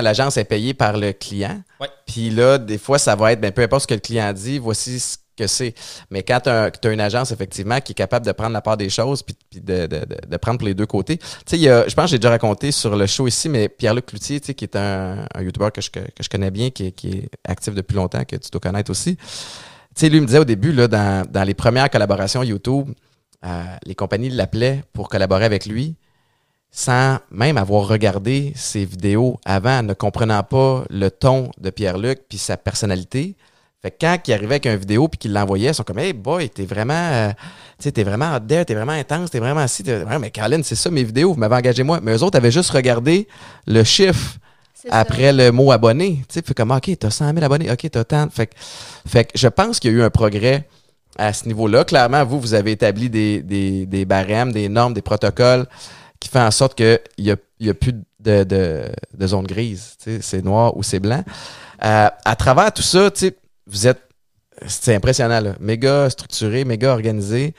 l'agence est payée par le client. Ouais. Puis là, des fois, ça va être, peu importe ce que le client dit, voici ce que c'est. Mais quand tu as une agence, effectivement, qui est capable de prendre la part des choses puis de prendre pour les deux côtés. Tu sais, je pense que j'ai déjà raconté sur le show ici, mais Pierre-Luc Cloutier, qui est un YouTuber que je connais bien, qui est actif depuis longtemps, que tu dois connaître aussi. Tu sais, lui me disait au début, là, dans les premières collaborations YouTube, les compagnies l'appelaient pour collaborer avec lui, sans même avoir regardé ses vidéos avant, ne comprenant pas le ton de Pierre-Luc puis sa personnalité. Fait que quand il arrivait avec une vidéo puis qu'il l'envoyait, ils sont comme « Hey boy, t'es vraiment out there, t'es vraiment intense, t'es vraiment assis. Mais Caroline, c'est ça mes vidéos, vous m'avez engagé moi. » Mais eux autres avaient juste regardé le chiffre après le mot « abonné ». Tu sais, puis comme « OK, t'as 100 000 abonnés, OK, t'as tant. » Fait que je pense qu'il y a eu un progrès à ce niveau-là. Clairement, vous avez établi des barèmes, des normes, des protocoles qui fait en sorte qu'il n'y a plus de zone grise. C'est noir ou c'est blanc. À travers tout ça, vous êtes, c'est impressionnant, là, méga structuré, méga organisé.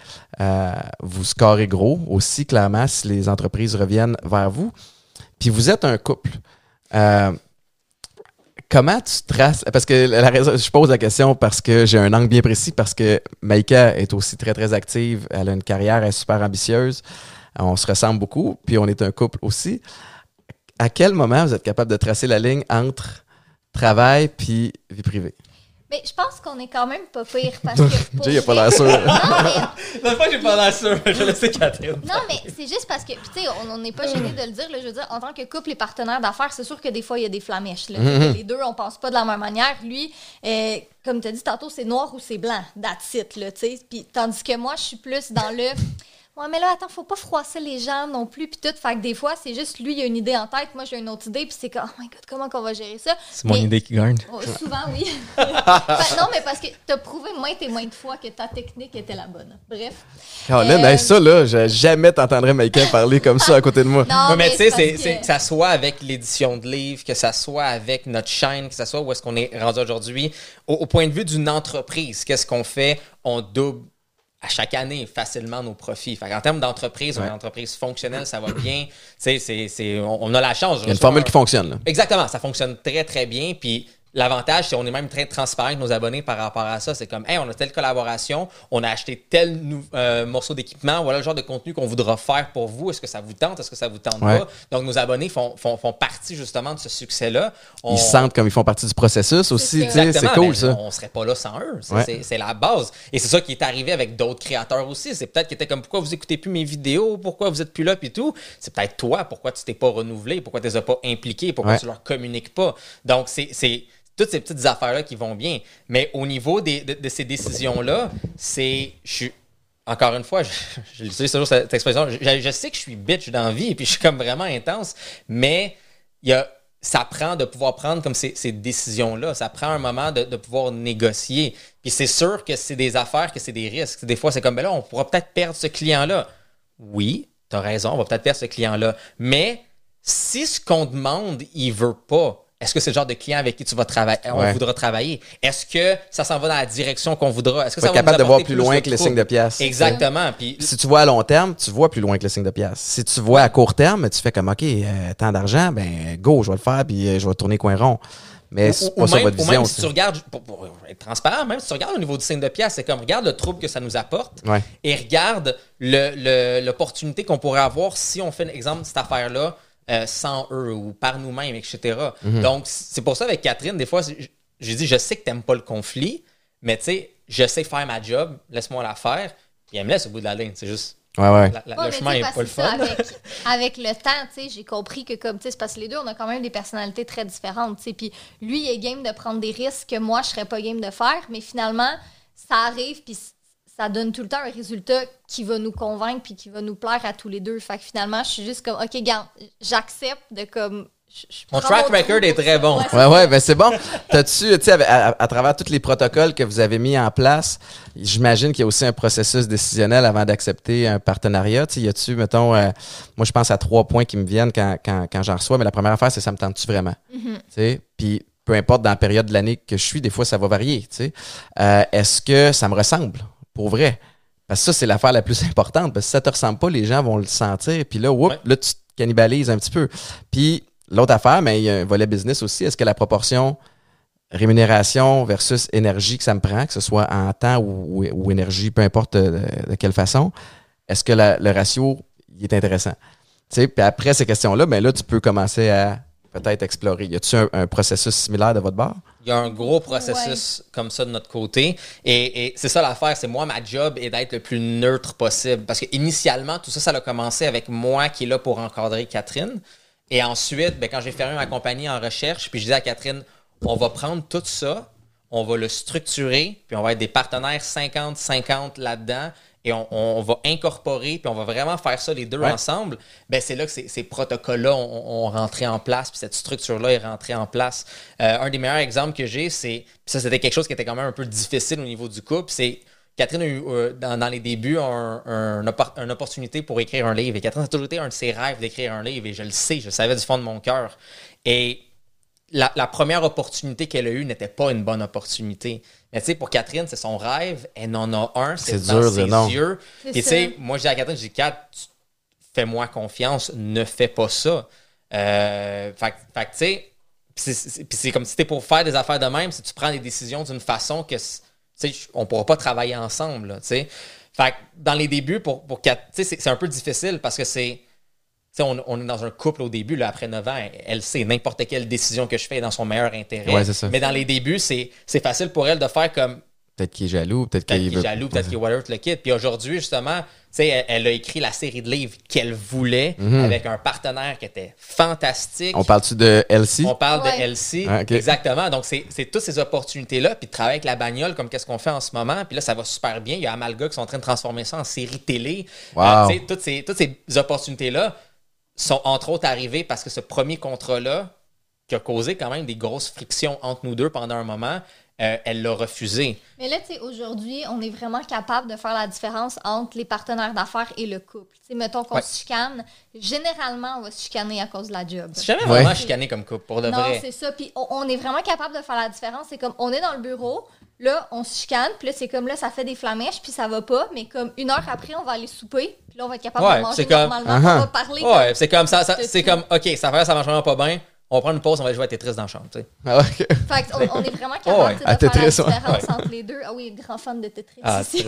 Vous scorez gros aussi, clairement, si les entreprises reviennent vers vous. Puis vous êtes un couple. Comment tu traces... Parce que la raison, je pose la question parce que j'ai un angle bien précis, parce que Maïka est aussi très, très active. Elle a une carrière, elle est super ambitieuse. On se ressemble beaucoup, puis on est un couple aussi. À quel moment vous êtes capable de tracer la ligne entre travail puis vie privée? Mais je pense qu'on est quand même pas pire parce que... Jay, il a pas l'air sûr. Non, mais... j'ai pas l'air sûr. Je le sais, Catherine. Non, mais c'est juste parce que... tu sais, on n'est pas gêné de le dire. Là, je veux dire, en tant que couple et partenaire d'affaires, c'est sûr que des fois, il y a des flamèches. Là. Les deux, on pense pas de la même manière. Lui... comme tu as dit tantôt, c'est noir ou c'est blanc, that's it, là, tu sais. Puis tandis que moi, je suis plus dans le... Ouais, mais là, attends, faut pas froisser les gens non plus, puis tout. Fait que des fois, c'est juste lui, il a une idée en tête, moi, j'ai une autre idée, puis c'est comme, oh my God, comment qu'on va gérer ça? C'est mon idée qui gagne. Oh, souvent, oui. Non, mais parce que t'as prouvé moins et moins de fois que ta technique était la bonne. Bref. Caroline, ça, là, jamais t'entendrais Maïka parler comme ça à côté de moi. Non, mais tu sais, c'est que ça soit avec l'édition de livres, que ça soit avec notre chaîne, que ça soit où est-ce qu'on est rendu aujourd'hui, au point de vue d'une entreprise, qu'est-ce qu'on fait? On double à chaque année facilement nos profits. Fait en termes d'entreprise, on est une entreprise fonctionnelle, ça va bien. On a la chance. Il y a une formule qui fonctionne. Là. Exactement, ça fonctionne très, très bien. Puis l'avantage, c'est qu'on est même très transparent avec nos abonnés par rapport à ça. C'est comme, hey, on a telle collaboration, on a acheté tel morceau d'équipement, voilà le genre de contenu qu'on voudra faire pour vous. Est-ce que ça vous tente? Est-ce que ça vous tente pas? Donc, nos abonnés font partie justement de ce succès-là. Ils se sentent comme ils font partie du processus aussi. C'est cool, ça. On ne serait pas là sans eux. C'est la base. Et c'est ça qui est arrivé avec d'autres créateurs aussi. C'est peut-être qu'ils étaient comme, pourquoi vous n'écoutez plus mes vidéos? Pourquoi vous n'êtes plus là? Puis tout. C'est peut-être toi, pourquoi tu t'es pas renouvelé? Pourquoi tu ne les as pas impliqués? Pourquoi tu leur communiques pas? Donc, c'est toutes ces petites affaires-là qui vont bien. Mais au niveau de ces décisions-là, c'est... Je suis encore une fois, j'utilise toujours cette expression, je sais que je suis bitch dans la vie, puis je suis comme vraiment intense, mais ça prend de pouvoir prendre comme ces décisions-là. Ça prend un moment de pouvoir négocier. Puis c'est sûr que c'est des affaires, que c'est des risques. Des fois, c'est comme, ben là, on pourra peut-être perdre ce client-là. Oui, t'as raison, on va peut-être perdre ce client-là. Mais si ce qu'on demande, il veut pas, est-ce que c'est le genre de client avec qui tu vas travailler, on voudra travailler? Est-ce que ça s'en va dans la direction qu'on voudra? Est-ce que ça va être capable de voir plus loin que le signe de piastres? Exactement. Puis, si tu vois à long terme, tu vois plus loin que le signe de piastres. Si tu vois à court terme, tu fais comme, OK, tant d'argent, ben go, je vais le faire, puis je vais tourner coin rond. Mais c'est pas ça votre vision. Ou même si tu regardes, pour être transparent, même si tu regardes au niveau du signe de piastres, c'est comme, regarde le trouble que ça nous apporte et regarde l'opportunité qu'on pourrait avoir si on fait, exemple, cette affaire-là, sans eux ou par nous-mêmes, etc. Mm-hmm. Donc, c'est pour ça avec Catherine, des fois, j'ai dit, je sais que t'aimes pas le conflit, mais tu sais, je sais faire ma job, laisse-moi la faire, puis elle me laisse au bout de la ligne, c'est juste... Le chemin n'est pas le fun. Avec le temps, j'ai compris que comme c'est parce que les deux, on a quand même des personnalités très différentes. Puis lui, il est game de prendre des risques que moi, je serais pas game de faire, mais finalement, ça arrive, puis ça donne tout le temps un résultat qui va nous convaincre puis qui va nous plaire à tous les deux. Fait que finalement, je suis juste comme, OK, regarde, j'accepte de comme... Mon track record est très bon. Ouais, ben c'est bon. T'as-tu, à travers tous les protocoles que vous avez mis en place, j'imagine qu'il y a aussi un processus décisionnel avant d'accepter un partenariat. T'sais, y a-tu, mettons, moi je pense à 3 points qui me viennent quand j'en reçois, mais la première affaire, c'est ça me tente-tu vraiment? Mm-hmm. Puis peu importe dans la période de l'année que je suis, des fois ça va varier. Est-ce que ça me ressemble? Pour vrai. Parce que ça, c'est l'affaire la plus importante. Parce que si ça te ressemble pas, les gens vont le sentir. Puis là, là, tu te cannibalises un petit peu. Puis l'autre affaire, mais il y a un volet business aussi. Est-ce que la proportion rémunération versus énergie que ça me prend, que ce soit en temps ou énergie, peu importe de quelle façon, est-ce que le ratio il est intéressant? Puis après ces questions-là, ben là, tu peux commencer à peut-être explorer. Y a-t-il un processus similaire de votre bord? Il y a un gros processus comme ça de notre côté. Et c'est ça l'affaire. C'est moi, ma job est d'être le plus neutre possible. Parce qu'initialement, tout ça, ça a commencé avec moi qui est là pour encadrer Catherine. Et ensuite, ben, quand j'ai fermé ma compagnie en recherche, puis je disais à Catherine, on va prendre tout ça, on va le structurer, puis on va être des partenaires 50-50 là-dedans. Et on va incorporer, puis on va vraiment faire ça les deux ensemble, ben c'est là que ces protocoles-là ont rentré en place, puis cette structure-là est rentrée en place. Un des meilleurs exemples que j'ai, c'est, ça c'était quelque chose qui était quand même un peu difficile au niveau du couple, c'est Catherine a eu, dans les débuts, une opportunité pour écrire un livre. Et Catherine, ça a toujours été un de ses rêves d'écrire un livre, et je le sais, je le savais du fond de mon cœur. Et la première opportunité qu'elle a eue n'était pas une bonne opportunité. Mais tu sais, pour Catherine, c'est son rêve. Elle en a un, c'est dans ses yeux. Et tu sais, moi, je dis à Catherine, je dis, Kat, fais-moi confiance, ne fais pas ça. Fait que tu sais, c'est comme si t'es pour faire des affaires de même, si tu prends des décisions d'une façon que, tu sais, on pourra pas travailler ensemble, tu sais. Fait que dans les débuts, pour Catherine, tu sais, c'est un peu difficile parce que c'est... On est dans un couple au début, là, après 9 ans, elle sait n'importe quelle décision que je fais est dans son meilleur intérêt. Ouais, c'est ça. Mais dans les débuts, c'est facile pour elle de faire comme... Peut-être qu'il est jaloux, peut-être qu'il est whatever, le kid. Puis aujourd'hui, justement, elle a écrit la série de livres qu'elle voulait avec un partenaire qui était fantastique. On parle-tu de Elsie? On parle de Elsie, exactement. Donc, c'est toutes ces opportunités-là. Puis de travailler avec la bagnole, comme qu'est-ce qu'on fait en ce moment. Puis là, ça va super bien. Il y a Amalga qui sont en train de transformer ça en série télé. Wow. Toutes ces opportunités-là sont entre autres arrivés parce que ce premier contrat-là, qui a causé quand même des grosses frictions entre nous deux pendant un moment, elle l'a refusé. Mais là, tu sais, aujourd'hui, on est vraiment capable de faire la différence entre les partenaires d'affaires et le couple. Tu sais, mettons qu'on se chicane, généralement, on va se chicaner à cause de la job. C'est jamais vraiment chicané comme couple, pour de vrai. Non, c'est ça. Puis on est vraiment capable de faire la différence. C'est comme, on est dans le bureau, là, on se chicane, puis là, c'est comme, là, ça fait des flamèches, puis ça va pas, mais comme une heure après, on va aller souper, puis là, on va être capable de manger normalement, on va parler. Ouais, c'est comme ça, c'est comme, OK, ça marche vraiment pas bien. On prend une pause, on va jouer à Tetris dans la chambre, tu sais. Ah, okay. Fait qu'on est vraiment capable de faire Tetris, la différence entre les deux. Ah oui, grand fan de Tetris ici.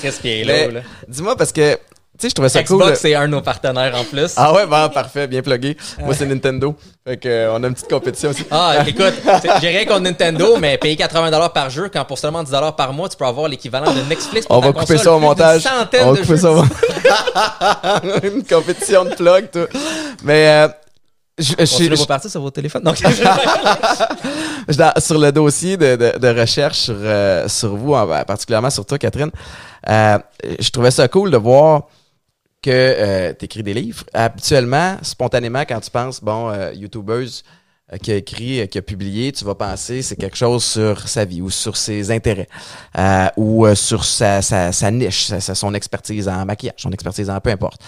Tetris qui est là. Dis-moi, parce que, tu sais, je trouvais ça cool. Xbox, c'est un de nos partenaires en plus. Ah ouais, ben parfait, bien plugué. Moi, c'est Nintendo. Fait qu'on a une petite compétition aussi. Ah, écoute, j'ai rien contre Nintendo, mais payer 80$ par jeu, quand pour seulement 10$ par mois, tu peux avoir l'équivalent de Netflix pour ta console. On va couper ça au montage. On va couper ça au montage. Une compétition de plug, tout. Mais... Vous partez sur vos téléphones. Donc, sur le dossier de recherche sur vous, particulièrement sur toi, Catherine, je trouvais ça cool de voir que tu écris des livres. Habituellement, spontanément, quand tu penses, bon, YouTubeuse qui a écrit, qui a publié, tu vas penser c'est quelque chose sur sa vie ou sur ses intérêts ou sur sa niche, son expertise en maquillage, son expertise en peu importe.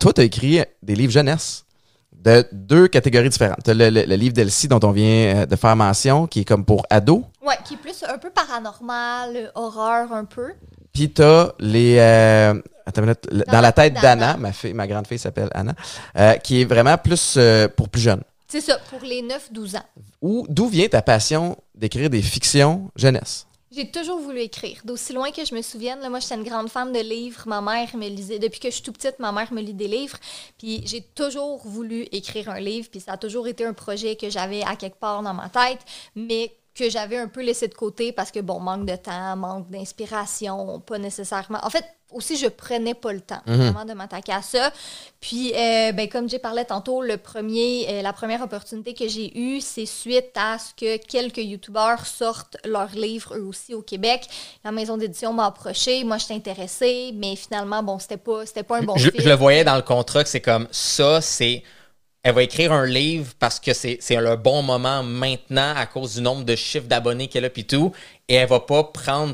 Toi, tu as écrit des livres jeunesse de deux catégories différentes. Tu as le livre d'Elsie dont on vient de faire mention, qui est comme pour ados. Oui, qui est plus un peu paranormal, horreur un peu. Puis tu as les... Attends une minute. Dans la tête d'Anna, ma grande fille s'appelle Anna, qui est vraiment plus pour plus jeunes. C'est ça, pour les 9-12 ans. D'où vient ta passion d'écrire des fictions jeunesse? J'ai toujours voulu écrire. D'aussi loin que je me souvienne, là, moi, j'étais une grande fan de livres. Ma mère me lisait. Depuis que je suis toute petite, ma mère me lit des livres. Puis j'ai toujours voulu écrire un livre. Puis ça a toujours été un projet que j'avais à quelque part dans ma tête, mais que j'avais un peu laissé de côté parce que, bon, manque de temps, manque d'inspiration, pas nécessairement. En fait, aussi, je prenais pas le temps vraiment de m'attaquer à ça. Puis, ben, comme Jay parlait tantôt, la première opportunité que j'ai eue, c'est suite à ce que quelques youtubeurs sortent leurs livres, eux aussi, au Québec. La maison d'édition m'a approché. Moi, j'étais intéressée, mais finalement, bon, c'était pas un bon film. Je le voyais dans le contrat que c'est comme ça, c'est... Elle va écrire un livre parce que c'est le bon moment maintenant à cause du nombre de chiffres d'abonnés qu'elle a puis tout. Et elle va pas prendre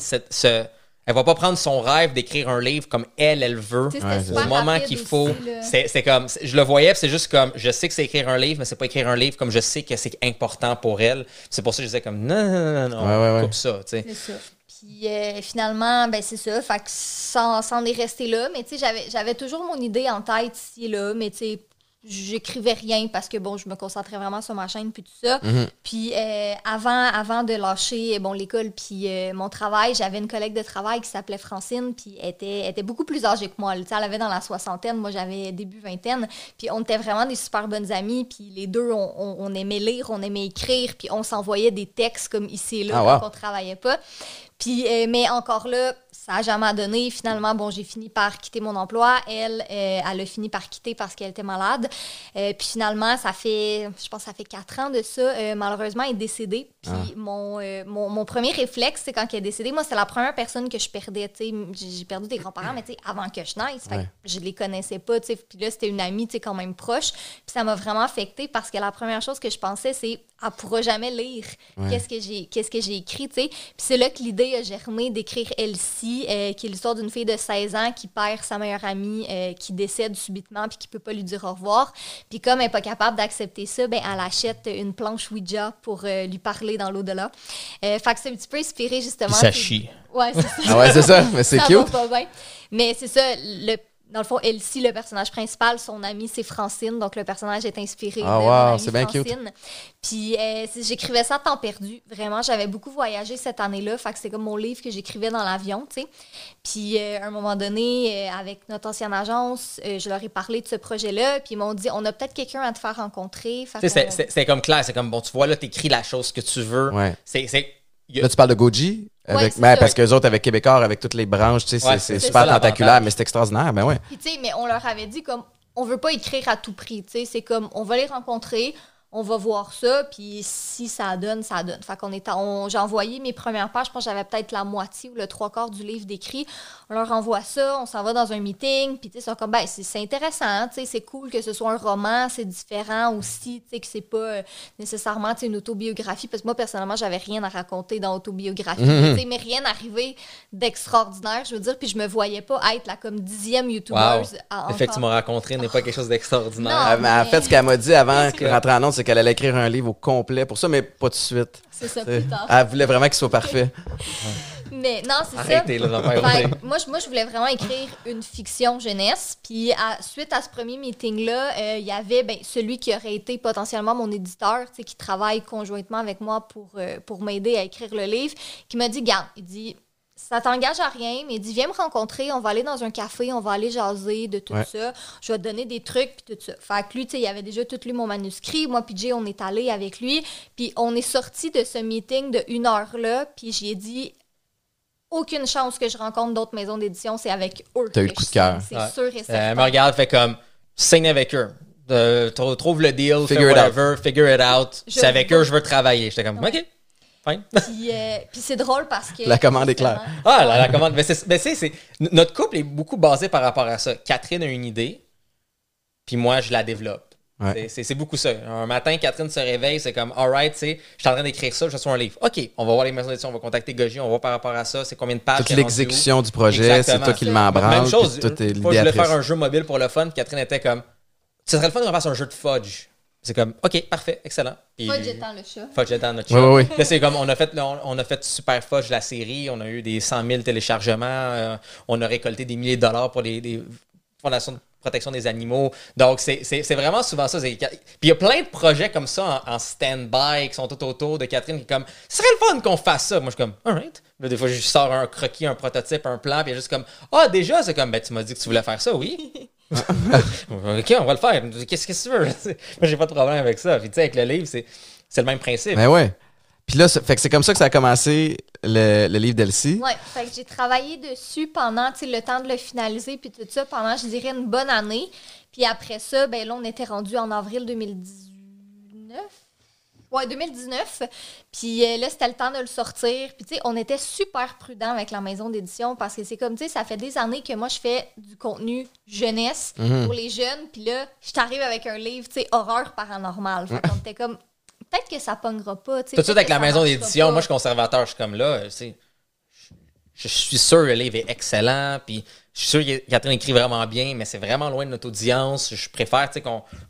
elle va pas prendre son rêve d'écrire un livre comme elle veut. Au moment qu'il faut. C'est comme, je le voyais, c'est juste comme, je sais que c'est écrire un livre, mais c'est pas écrire un livre comme je sais que c'est important pour elle. C'est pour ça que je disais comme, non, coupe ça, tu sais. C'est ça. Puis finalement, ben c'est ça. Fait que ça en est resté là. Mais tu sais, j'avais toujours mon idée en tête ici et là, mais tu sais, j'écrivais rien parce que, bon, je me concentrais vraiment sur ma chaîne puis tout ça. Puis avant de lâcher, bon, l'école puis mon travail, j'avais une collègue de travail qui s'appelait Francine, puis elle était beaucoup plus âgée que moi. Elle avait dans la soixantaine, moi j'avais début vingtaine. Puis on était vraiment des super bonnes amies, puis les deux, on aimait lire, on aimait écrire, puis on s'envoyait des textes comme ici et là quand on travaillait pas. Puis, mais encore là, ça n'a jamais donné. Finalement, bon, j'ai fini par quitter mon emploi. Elle a fini par quitter parce qu'elle était malade. Puis finalement, je pense que ça fait 4 ans de ça. Malheureusement, elle est décédée. Puis mon premier réflexe, c'est quand elle est décédée. Moi, c'est la première personne que je perdais. T'sais, j'ai perdu des grands-parents, mais avant que je naisse. Fait que je les connaissais pas. T'sais. Puis là, c'était une amie quand même proche. Puis ça m'a vraiment affectée parce que la première chose que je pensais, c'est elle ne pourra jamais lire qu'est-ce que j'ai écrit. T'sais. Puis c'est là que l'idée a germé d'écrire Elsie, qui est l'histoire d'une fille de 16 ans qui perd sa meilleure amie, qui décède subitement puis qui peut pas lui dire au revoir. Puis comme elle n'est pas capable d'accepter ça, ben, elle achète une planche Ouija pour lui parler dans l'au-delà. Fait que c'est un petit peu inspiré justement. Ça chie. Oui, c'est ça. Ah ouais, c'est ça, mais c'est ça cute. Va pas bien. Mais c'est ça, dans le fond, Elsie, le personnage principal, son amie, c'est Francine. Donc, le personnage est inspiré de mon amie, c'est bien Francine. Cute. Puis, j'écrivais ça à temps perdu. Vraiment, j'avais beaucoup voyagé cette année-là. Fait que c'est comme mon livre que j'écrivais dans l'avion, tu sais. Puis, à un moment donné, avec notre ancienne agence, je leur ai parlé de ce projet-là. Puis, ils m'ont dit, on a peut-être quelqu'un à te faire rencontrer. C'est comme clair. C'est comme, bon, tu vois, là, t'écris la chose que tu veux. Ouais. Là, tu parles de Goji? Parce qu'eux autres, avec Québecor, avec toutes les branches, tu sais, c'est super tentaculaire, mais c'est extraordinaire. Ben ouais. Puis, tu sais, mais on leur avait dit, comme, on veut pas écrire à tout prix, tu sais, c'est comme, on va les rencontrer, on va voir ça, puis si ça donne, ça donne. Fait qu'on j'ai envoyé mes premières pages, je pense que j'avais peut-être la moitié ou le 3/4 du livre d'écrit. On leur envoie ça, on s'en va dans un meeting, puis tu sais, ils sont comme, ben, c'est intéressant, hein, tu sais, c'est cool que ce soit un roman, c'est différent aussi, tu sais, que c'est pas nécessairement, tu sais, une autobiographie, parce que moi, personnellement, j'avais rien à raconter dans autobiographie, tu sais, mais rien arrivé d'extraordinaire, je veux dire, puis je me voyais pas être la comme 10e youtubeuse. Wow. Le fait que tu m'as raconté n'est pas quelque chose d'extraordinaire. Non, mais... En fait, ce qu'elle m'a dit avant de rentrer en onde, qu'elle allait écrire un livre au complet pour ça, mais pas tout de suite. C'est ça, plus tard. Elle voulait vraiment qu'il soit parfait. Mais non, c'est moi, je voulais vraiment écrire une fiction jeunesse. Puis suite à ce premier meeting-là, il y avait celui qui aurait été potentiellement mon éditeur, qui travaille conjointement avec moi pour m'aider à écrire le livre, qui m'a dit, garde, il dit... Ça t'engage à rien, mais il dit, viens me rencontrer, on va aller dans un café, on va aller jaser de tout ça. Je vais te donner des trucs, puis tout ça. Fait que lui, tu sais, il avait déjà tout lu mon manuscrit. Moi, puis Jay, on est allés avec lui. Puis on est sortis de ce meeting de 1 heure-là, puis j'ai dit, aucune chance que je rencontre d'autres maisons d'édition, c'est avec eux. T'as eu le coup de cœur. C'est sûr et certain. Elle me regarde, fait comme, signe avec eux. trouve le deal, figure it whatever, out. Figure it out. C'est avec eux, je veux travailler. J'étais comme, OK, fine. Puis c'est drôle parce que... La commande est claire. Ah, la commande. Mais c'est notre couple est beaucoup basé par rapport à ça. Catherine a une idée, puis moi, je la développe. Ouais. C'est beaucoup ça. Un matin, Catherine se réveille, c'est comme, alright, tu sais, je suis en train d'écrire ça, je suis un livre. OK, on va voir les maisons d'édition, on va contacter Goji, on va voir par rapport à ça, c'est combien de pages. Toute l'exécution du projet, exactement. C'est toi qui l'embranles. Même chose, une fois, je voulais faire un jeu mobile pour le fun, Catherine était comme, ce serait le fun qu'on fasse un jeu de Fudge. C'est comme, OK, parfait, excellent. Puis, Fudge étant le chat. Fudge étant notre chat. Oui, oui. Là, c'est comme, on a fait Super Fudge la série, on a eu des 100 000 téléchargements, on a récolté des milliers de dollars pour les fondations de protection des animaux. Donc, c'est vraiment souvent ça. Puis, il y a plein de projets comme ça en stand-by qui sont tout autour de Catherine qui est comme, ce serait le fun qu'on fasse ça. Moi, je suis comme, all right. Là, des fois, je sors un croquis, un prototype, un plan, puis il y a juste comme, déjà, c'est comme, ben, tu m'as dit que tu voulais faire ça, oui. OK, on va le faire. Qu'est-ce que tu veux? Moi, j'ai pas de problème avec ça. Puis, tu sais, avec le livre, c'est le même principe. Ben ouais. Puis là, fait que c'est comme ça que ça a commencé le livre d'Elsie. Oui, fait que j'ai travaillé dessus pendant le temps de le finaliser puis tout ça, pendant, je dirais, une bonne année. Puis après ça, ben là, on était rendu en avril 2019. Ouais, 2019. Puis là, c'était le temps de le sortir. Puis tu sais, on était super prudents avec la maison d'édition parce que c'est comme, tu sais, ça fait des années que moi, je fais du contenu jeunesse pour les jeunes. Puis là, je t'arrive avec un livre, tu sais, horreur paranormale. Fait qu'on était comme... Peut-être que ça pognera pas. Tout de suite avec la maison d'édition, moi je suis conservateur, je suis comme là, je suis sûr que le livre est excellent, puis je suis sûr que Catherine écrit vraiment bien, mais c'est vraiment loin de notre audience. Je préfère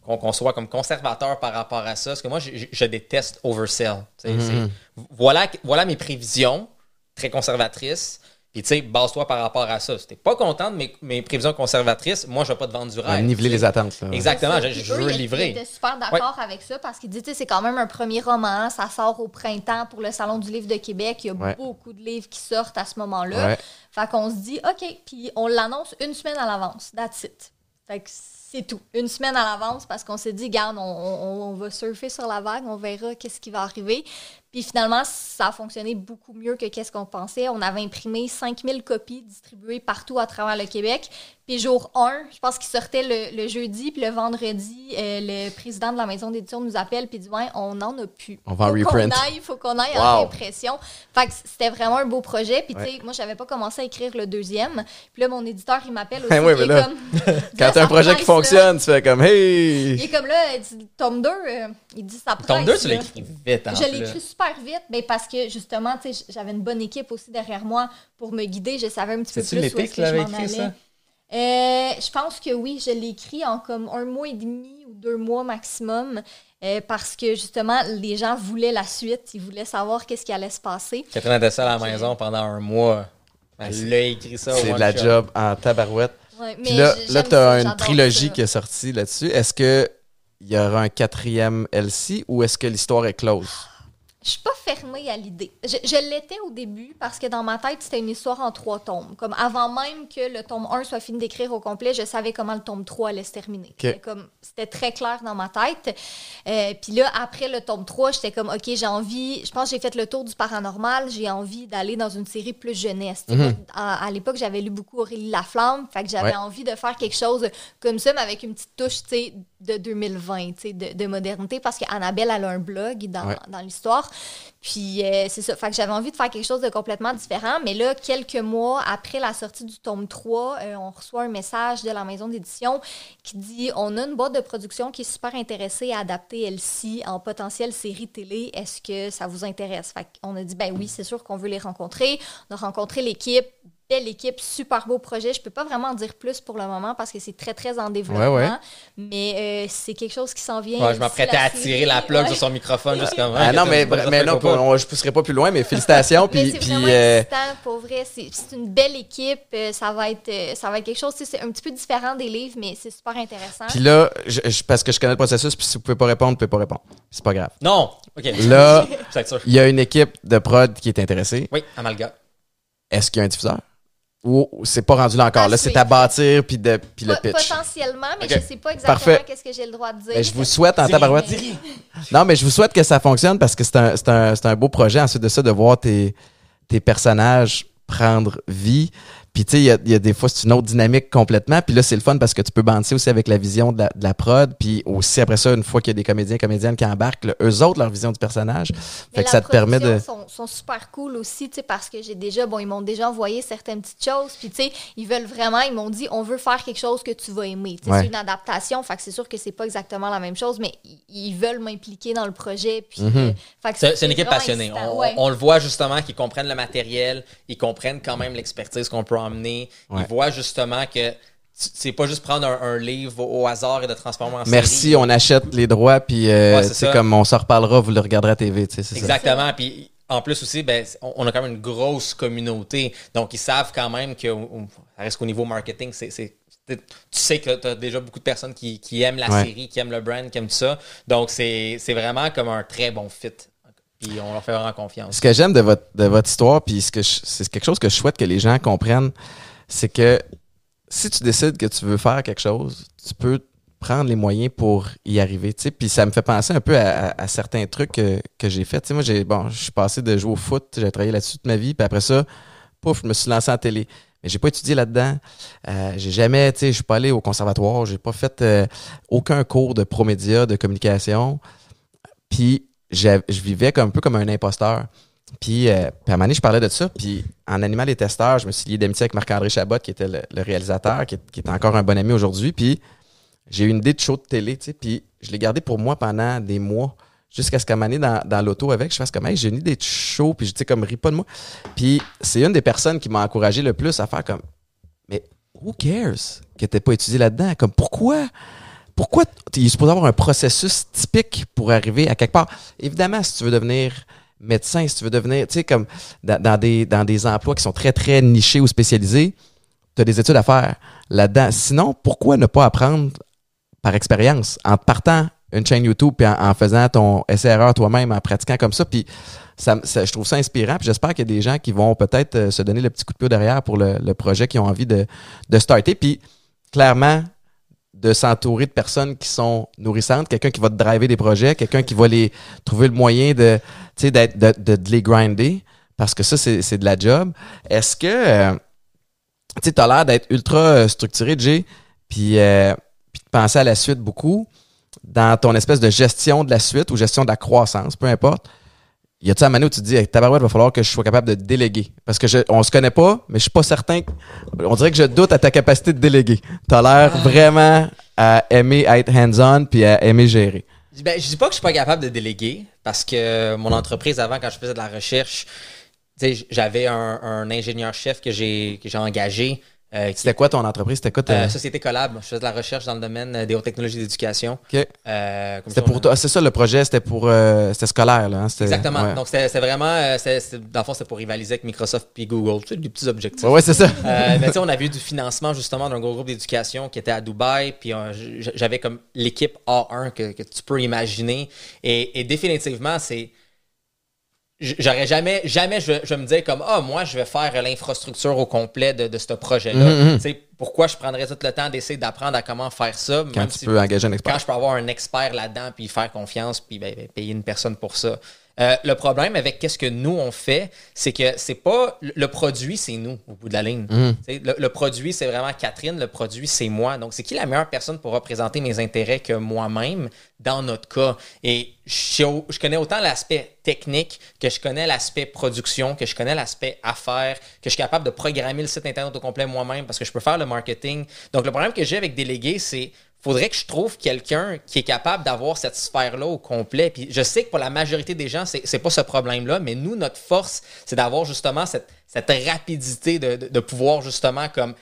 qu'on soit comme conservateur par rapport à ça, parce que moi je déteste oversell. Voilà mes prévisions très conservatrices. Puis, tu sais, base-toi par rapport à ça. Si t'es pas content de mes prévisions conservatrices, moi, je vais pas te vendre du rêve. Niveler les attentes. Là, ouais. Exactement, je veux livrer. J'étais super d'accord avec ça parce qu'il dit, tu sais, c'est quand même un premier roman. Ça sort au printemps pour le Salon du Livre de Québec. Il y a beaucoup de livres qui sortent à ce moment-là. Ouais. Fait qu'on se dit, OK, puis on l'annonce une semaine à l'avance. That's it. Fait que c'est tout. Une semaine à l'avance parce qu'on s'est dit, garde, on va surfer sur la vague, on verra qu'est-ce qui va arriver. Puis finalement, ça a fonctionné beaucoup mieux que qu'est-ce qu'on pensait. On avait imprimé 5000 copies distribuées partout à travers le Québec. Puis jour 1, je pense qu'il sortait le jeudi, puis le vendredi, le président de la maison d'édition nous appelle, puis dit « Ouais, on n'en a plus. On va en reprint. Il faut qu'on aille en réimpression. » Fait que c'était vraiment un beau projet. Puis tu sais, moi, j'avais pas commencé à écrire le deuxième. Puis là, mon éditeur, il m'appelle aussi. Oui, mais là, quand t'as un projet qui fonctionne, tu fais comme « Hey! » Il est comme là, tome 2, il dit « Ça presse. » Tome 2, tu l'as écrit vite. Je l'ai écrit super vite, mais parce que justement, tu sais, j'avais une bonne équipe aussi derrière moi pour me guider. Je savais un petit peu plus où est-ce que je m'en allais. Je pense que oui, je l'ai écrit en comme 1 mois et demi ou 2 mois maximum parce que justement, les gens voulaient la suite. Ils voulaient savoir qu'est-ce qui allait se passer. Catherine était seule à la maison pendant 1 mois. Elle l'a écrit ça. C'est de la job en tabarouette. Ouais, mais là tu as une trilogie qui est sortie là-dessus. Est-ce qu'il y aura un 4e Elsie ou est-ce que l'histoire est close? Je suis pas fermée à l'idée. Je l'étais au début parce que dans ma tête, c'était une histoire en 3 tomes. Comme avant même que le tome 1 soit fini d'écrire au complet, je savais comment le tome 3 allait se terminer. Okay. C'était très clair dans ma tête. Puis là, après le tome 3, j'étais comme, OK, j'ai envie... Je pense que j'ai fait le tour du paranormal. J'ai envie d'aller dans une série plus jeunesse. Mm-hmm. À l'époque, j'avais lu beaucoup Aurélie Laflamme. Fait que j'avais envie de faire quelque chose comme ça, mais avec une petite touche, tu sais, de 2020, tu sais, de modernité. Parce qu'Annabelle, elle a un blog dans l'histoire. Puis c'est ça, fait que j'avais envie de faire quelque chose de complètement différent, mais là, quelques mois après la sortie du tome 3, on reçoit un message de la maison d'édition qui dit « On a une boîte de production qui est super intéressée à adapter Elsie en potentielle série télé, est-ce que ça vous intéresse? » Fait qu'on a dit « Ben oui, c'est sûr qu'on veut les rencontrer. » On a rencontré l'équipe, belle équipe, super beau projet. Je peux pas vraiment en dire plus pour le moment parce que c'est très, très en développement, mais c'est quelque chose qui s'en vient. Ouais, je m'apprêtais à tirer la plug sur son microphone juste comme ah non, mais je pousserai pas plus loin, mais félicitations. Puis c'est vraiment excitant, pour vrai. C'est une belle équipe. Ça va être quelque chose, c'est un petit peu différent des livres, mais c'est super intéressant. Puis là, parce que je connais le processus, puis si vous pouvez pas répondre, vous pouvez pas répondre. C'est pas grave. Non! OK. Là, il y a une équipe de prod qui est intéressée. Oui, Amalga. Est-ce qu'il y a un diffuseur? Ou c'est pas rendu là encore. Là, c'est à bâtir puis le pitch. Potentiellement, mais je sais pas exactement qu'est-ce que j'ai le droit de dire. Mais je vous souhaite en tabarouette. Non, mais je vous souhaite que ça fonctionne parce que c'est un beau projet. Ensuite de ça, de voir tes personnages prendre vie. Puis, tu sais, il y a des fois, c'est une autre dynamique complètement. Puis là, c'est le fun parce que tu peux bander aussi avec la vision de la prod. Puis aussi, après ça, une fois qu'il y a des comédiens et comédiennes qui embarquent, là, eux autres, leur vision du personnage. Fait que ça te permet de... sont super cool aussi, tu sais, parce que ils m'ont déjà envoyé certaines petites choses. Puis, tu sais, ils m'ont dit, on veut faire quelque chose que tu vas aimer. Tu sais, c'est une adaptation. Fait que c'est sûr que c'est pas exactement la même chose, mais ils veulent m'impliquer dans le projet. Puis, fait que c'est une équipe passionnée. On le voit justement qu'ils comprennent le matériel, ils comprennent quand même l'expertise qu'on peut emmener. Ouais. Ils voient justement que c'est pas juste prendre un livre au hasard et de transformer en série. Merci, on achète les droits, puis c'est comme on s'en reparlera, vous le regarderez à TV. C'est exactement. Ça. Puis en plus aussi, on a quand même une grosse communauté. Donc, ils savent quand même que ça reste qu'au niveau marketing, tu sais que tu as déjà beaucoup de personnes qui aiment la série, qui aiment le brand, qui aiment tout ça. Donc, c'est vraiment comme un très bon fit. Puis on leur fait vraiment confiance. Ce que j'aime de votre histoire, puis c'est quelque chose que je souhaite que les gens comprennent, c'est que si tu décides que tu veux faire quelque chose, tu peux prendre les moyens pour y arriver. T'sais. Puis ça me fait penser un peu à certains trucs que j'ai fait. T'sais, moi, je suis passé de jouer au foot, j'ai travaillé là-dessus toute ma vie, puis après ça, pouf, je me suis lancé en télé. Mais j'ai pas étudié là-dedans. Je suis pas allé au conservatoire, j'ai pas fait aucun cours de promédia, de communication. Puis je vivais un peu comme un imposteur. Puis à un moment donné, je parlais de ça. Puis en animant les testeurs, je me suis lié d'amitié avec Marc-André Chabot, qui était le réalisateur, qui est encore un bon ami aujourd'hui. Puis j'ai eu une idée de show de télé, tu sais. Puis je l'ai gardé pour moi pendant des mois, jusqu'à ce qu'à un moment donné, dans l'auto avec, je fasse comme « Hey, j'ai une idée de show. » Puis je dis comme « Ris pas de moi. » Puis c'est une des personnes qui m'a encouragé le plus à faire comme « Mais who cares que t'aies pas étudié là-dedans? » Comme « Pourquoi il est supposé avoir un processus typique pour arriver à quelque part? » Évidemment, si tu veux devenir médecin, si tu veux devenir, tu sais, comme dans des emplois qui sont très, très nichés ou spécialisés, tu as des études à faire là-dedans. Sinon, pourquoi ne pas apprendre par expérience en te partant une chaîne YouTube puis en faisant ton essai-erreur toi-même, en pratiquant comme ça? Puis ça, je trouve ça inspirant. Puis j'espère qu'il y a des gens qui vont peut-être se donner le petit coup de pied derrière pour le projet qu'ils ont envie de starter. Puis clairement, de s'entourer de personnes qui sont nourrissantes, quelqu'un qui va te driver des projets, quelqu'un qui va les trouver le moyen de les grinder, parce que ça, c'est de la job. Est-ce que, tu as l'air d'être ultra structuré, Jay, puis de penser à la suite beaucoup, dans ton espèce de gestion de la suite ou gestion de la croissance, peu importe, y a-tu un moment où tu te dis, hey, tabarouette, va falloir que je sois capable de déléguer? Parce que on se connaît pas, mais je suis pas certain. On dirait que je doute à ta capacité de déléguer. T'as l'air vraiment à aimer être hands-on puis à aimer gérer. Je dis pas que je suis pas capable de déléguer, parce que mon entreprise, avant, quand je faisais de la recherche, j'avais un ingénieur-chef que j'ai engagé. C'était quoi ton entreprise? C'était quoi Société Collab. Je faisais de la recherche dans le domaine des hautes technologies d'éducation. Okay. C'est ça le projet, c'était scolaire, là. Hein? Exactement. Ouais. Donc c'était vraiment, dans le fond, c'était pour rivaliser avec Microsoft puis Google. Tu sais, des petits objectifs. Oui, c'est ça. On avait eu du financement justement d'un gros groupe d'éducation qui était à Dubaï. Puis j'avais comme l'équipe A1 que tu peux imaginer. Et définitivement, c'est. J'aurais jamais je me disais comme « Ah, moi, je vais faire l'infrastructure au complet de ce projet-là. » Tu sais, pourquoi je prendrais tout le temps d'essayer d'apprendre à comment faire ça? Quand tu peux engager un expert. Quand je peux avoir un expert là-dedans, puis faire confiance, puis payer une personne pour ça. Le problème avec qu'est-ce que nous, on fait, c'est que c'est pas... Le produit, c'est nous, au bout de la ligne. Le produit, c'est vraiment Catherine. Le produit, c'est moi. Donc, c'est qui la meilleure personne pour représenter mes intérêts que moi-même, dans notre cas? Et je connais autant l'aspect technique que je connais l'aspect production, que je connais l'aspect affaires, que je suis capable de programmer le site Internet au complet moi-même parce que je peux faire le marketing. Donc, le problème que j'ai avec déléguer, c'est... faudrait que je trouve quelqu'un qui est capable d'avoir cette sphère-là au complet. Puis je sais que pour la majorité des gens, c'est pas ce problème-là, mais nous, notre force, c'est d'avoir justement cette rapidité de pouvoir justement comme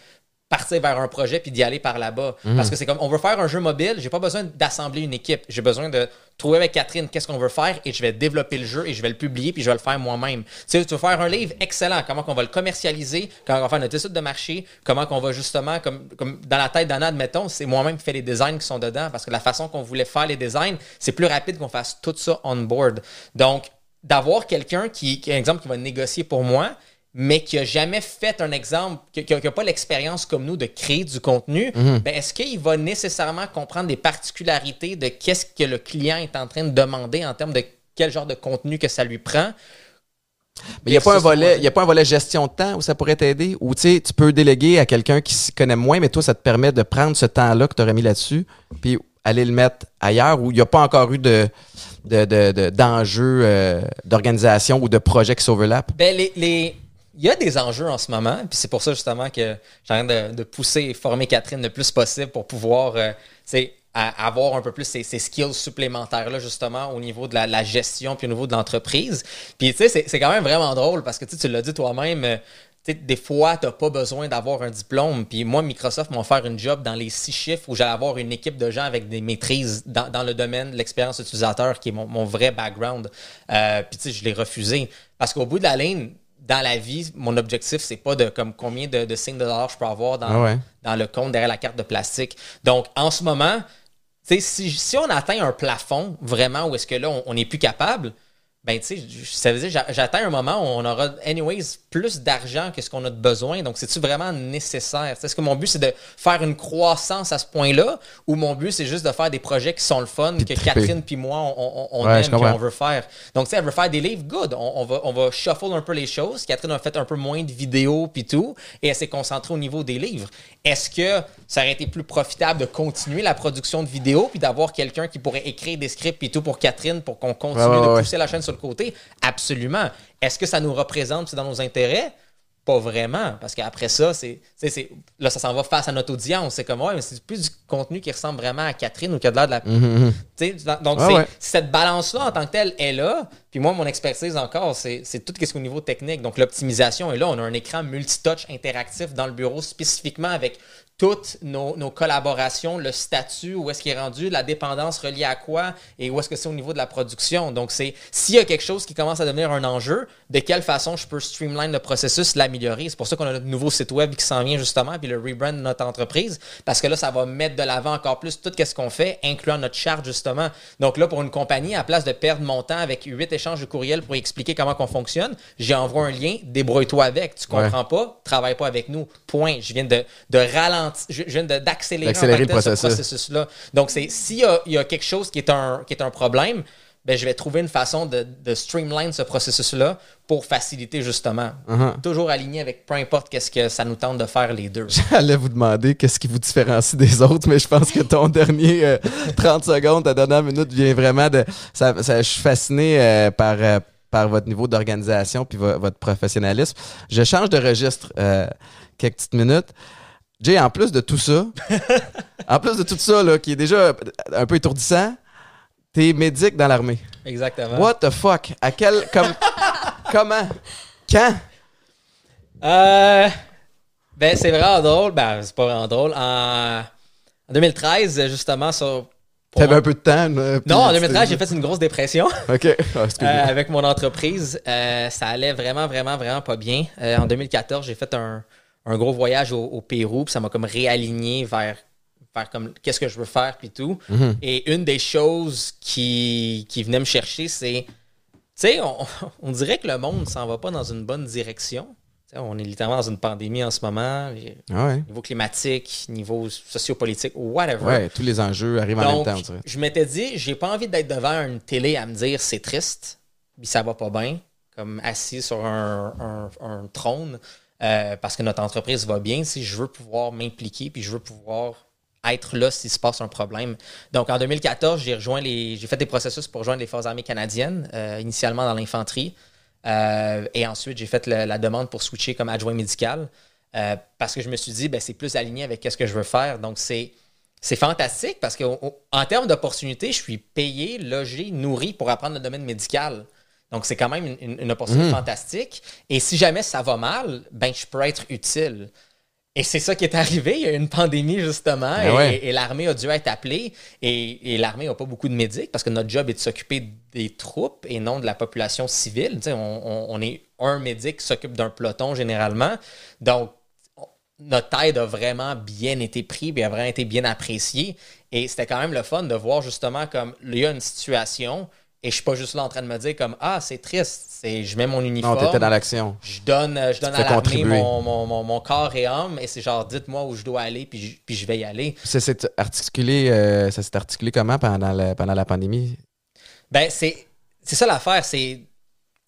partir vers un projet puis d'y aller par là-bas. Parce que c'est comme, on veut faire un jeu mobile, j'ai pas besoin d'assembler une équipe. J'ai besoin de trouver avec Catherine qu'est-ce qu'on veut faire et je vais développer le jeu et je vais le publier puis je vais le faire moi-même. Tu sais, tu veux faire un livre, excellent. Comment qu'on va le commercialiser, comment on va faire notre étude de marché, comment qu'on va justement, comme dans la tête d'Anna, admettons, c'est moi-même qui fais les designs qui sont dedans parce que la façon qu'on voulait faire les designs, c'est plus rapide qu'on fasse tout ça on-board. Donc, d'avoir quelqu'un qui, exemple, qui va négocier pour moi, mais qui n'a jamais fait un exemple, qui n'a pas l'expérience comme nous de créer du contenu, est-ce qu'il va nécessairement comprendre les particularités de qu'est-ce que le client est en train de demander en termes de quel genre de contenu que ça lui prend? Mais il n'y a pas un volet gestion de temps où ça pourrait t'aider? Ou tu sais, tu peux déléguer à quelqu'un qui s'y connaît moins, mais toi, ça te permet de prendre ce temps-là que tu aurais mis là-dessus puis aller le mettre ailleurs où il n'y a pas encore eu d'enjeux d'organisation ou de projets qui s'overlappent? Ben, il y a des enjeux en ce moment, puis c'est pour ça justement que j'ai envie de pousser et former Catherine le plus possible pour pouvoir avoir un peu plus ces skills supplémentaires-là, justement, au niveau de la gestion puis au niveau de l'entreprise. Puis, tu sais, c'est quand même vraiment drôle parce que tu l'as dit toi-même, tu sais, des fois, tu n'as pas besoin d'avoir un diplôme. Puis moi, Microsoft m'a offert une job dans les 6 chiffres où j'allais avoir une équipe de gens avec des maîtrises dans le domaine de l'expérience utilisateur, qui est mon vrai background. Puis, tu sais, je l'ai refusé parce qu'au bout de la ligne, dans la vie, mon objectif, c'est pas de comme combien de signes de dollars je peux avoir dans le compte derrière la carte de plastique. Donc, en ce moment, si on atteint un plafond vraiment où est-ce que là, on n'est plus capable, ben tu sais, ça veut dire j'atteins un moment où on aura anyways plus d'argent que ce qu'on a de besoin. Donc, c'est-tu vraiment nécessaire? Est-ce que mon but, c'est de faire une croissance à ce point-là ou mon but, c'est juste de faire des projets qui sont le fun, puis que triper. Catherine puis moi, on aime et on veut faire. Donc, tu sais, elle veut faire des livres, good. On va shuffle un peu les choses. Catherine a fait un peu moins de vidéos puis tout et elle s'est concentrée au niveau des livres. Est-ce que ça aurait été plus profitable de continuer la production de vidéos puis d'avoir quelqu'un qui pourrait écrire des scripts puis tout pour Catherine pour qu'on continue de pousser la chaîne sur le côté? Absolument. Est-ce que ça nous représente, c'est dans nos intérêts? Pas vraiment, parce qu'après ça, là, ça s'en va face à notre audience. C'est comme, ouais, mais c'est plus du contenu qui ressemble vraiment à Catherine ou qui a de l'air de la... Donc, cette balance-là, en tant que telle, est là. Puis moi, mon expertise encore, c'est tout ce qu'au niveau technique. Donc, l'optimisation est là. On a un écran multitouch interactif dans le bureau, spécifiquement avec toutes nos collaborations, le statut, où est-ce qu'il est rendu, la dépendance reliée à quoi et où est-ce que c'est au niveau de la production. Donc, c'est s'il y a quelque chose qui commence à devenir un enjeu, de quelle façon je peux streamline le processus, l'améliorer. C'est pour ça qu'on a notre nouveau site web qui s'en vient justement, puis le rebrand de notre entreprise, parce que là, ça va mettre de l'avant encore plus tout ce qu'on fait, incluant notre charte justement. Donc là, pour une compagnie, à la place de perdre mon temps avec 8 échanges de courriel pour expliquer comment qu'on fonctionne, j'ai envoyé un lien, débrouille-toi avec. Tu comprends pas, travaille pas avec nous. Point. Je viens de ralentir. Je viens d'accélérer ce processus-là. Donc, s'il y a quelque chose qui est un problème, ben, je vais trouver une façon de streamline ce processus-là pour faciliter justement. Toujours aligné avec peu importe qu'est-ce que ça nous tente de faire les deux. J'allais vous demander qu'est-ce qui vous différencie des autres, mais je pense que ton dernier 30 secondes, ta dernière minute vient vraiment de... je suis fasciné par votre niveau d'organisation puis votre professionnalisme. Je change de registre quelques petites minutes. Jay, en plus de tout ça, là, qui est déjà un peu étourdissant, t'es médic dans l'armée. Exactement. What the fuck? À quel... Comment? Quand? Ben, c'est vraiment drôle. Ben, c'est pas vraiment drôle. En 2013, justement, t'avais un peu de temps. Non, en 2013, j'ai fait une grosse dépression. OK. Oh, avec mon entreprise. Ça allait vraiment, vraiment, vraiment pas bien. En 2014, j'ai fait un gros voyage au Pérou, puis ça m'a comme réaligné vers comme qu'est-ce que je veux faire puis tout. Et une des choses qui venait me chercher, c'est, tu sais, on dirait que le monde s'en va pas dans une bonne direction. T'sais, on est littéralement dans une pandémie en ce moment, niveau climatique, niveau sociopolitique, whatever. Ouais, tous les enjeux arrivent en même temps. Je m'étais dit, j'ai pas envie d'être devant une télé à me dire c'est triste, puis ça va pas bien, comme assis sur un trône. Parce que notre entreprise va bien, si je veux pouvoir m'impliquer puis je veux pouvoir être là s'il se passe un problème. Donc, en 2014, j'ai fait des processus pour rejoindre les Forces armées canadiennes, initialement dans l'infanterie. Et ensuite, j'ai fait la demande pour switcher comme adjoint médical parce que je me suis dit, ben, c'est plus aligné avec ce que je veux faire. Donc, c'est fantastique parce qu'en termes d'opportunités, je suis payé, logé, nourri pour apprendre le domaine médical. Donc, c'est quand même une opportunité fantastique. Et si jamais ça va mal, ben je peux être utile. Et c'est ça qui est arrivé. Il y a eu une pandémie, justement, et l'armée a dû être appelée. Et l'armée n'a pas beaucoup de médics parce que notre job est de s'occuper des troupes et non de la population civile. Tu sais, on est un médic qui s'occupe d'un peloton, généralement. Donc, notre aide a vraiment bien été prise et a vraiment été bien appréciée. Et c'était quand même le fun de voir, justement, comme il y a une situation... Et je suis pas juste là en train de me dire comme « Ah, c'est triste, je mets mon uniforme. » Non, t'étais dans l'action. Je donne à l'armée mon corps et âme et c'est genre « Dites-moi où je dois aller puis je vais y aller. » Ça s'est articulé, comment pendant la pandémie? Ben, c'est ça l'affaire.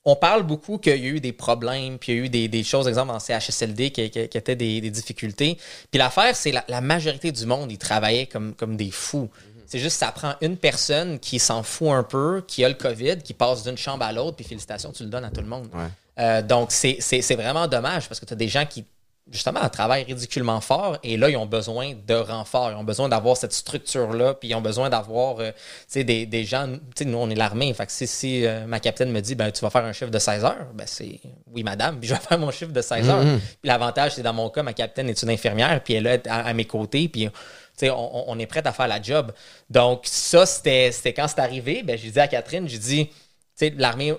On parle beaucoup qu'il y a eu des problèmes, puis il y a eu des choses, exemple, en CHSLD qui étaient des difficultés. Puis l'affaire, c'est la majorité du monde, ils travaillaient comme des fous. C'est juste que ça prend une personne qui s'en fout un peu, qui a le COVID, qui passe d'une chambre à l'autre, puis félicitations, tu le donnes à tout le monde. Ouais. Donc, c'est vraiment dommage parce que tu as des gens qui, justement, travaillent ridiculement fort et là, ils ont besoin de renfort. Ils ont besoin d'avoir cette structure-là, puis ils ont besoin d'avoir des gens. Tu sais, nous, on est l'armée. Fait que si ma capitaine me dit, ben tu vas faire un chiffre de 16 heures, ben c'est oui, madame, puis je vais faire mon chiffre de 16 heures. Mm-hmm. Puis l'avantage, c'est dans mon cas, ma capitaine est une infirmière, puis elle est à mes côtés, puis. On est prêt à faire la job. Donc, ça, c'était quand c'est arrivé, ben, j'ai dit à Catherine, j'ai dit, l'armée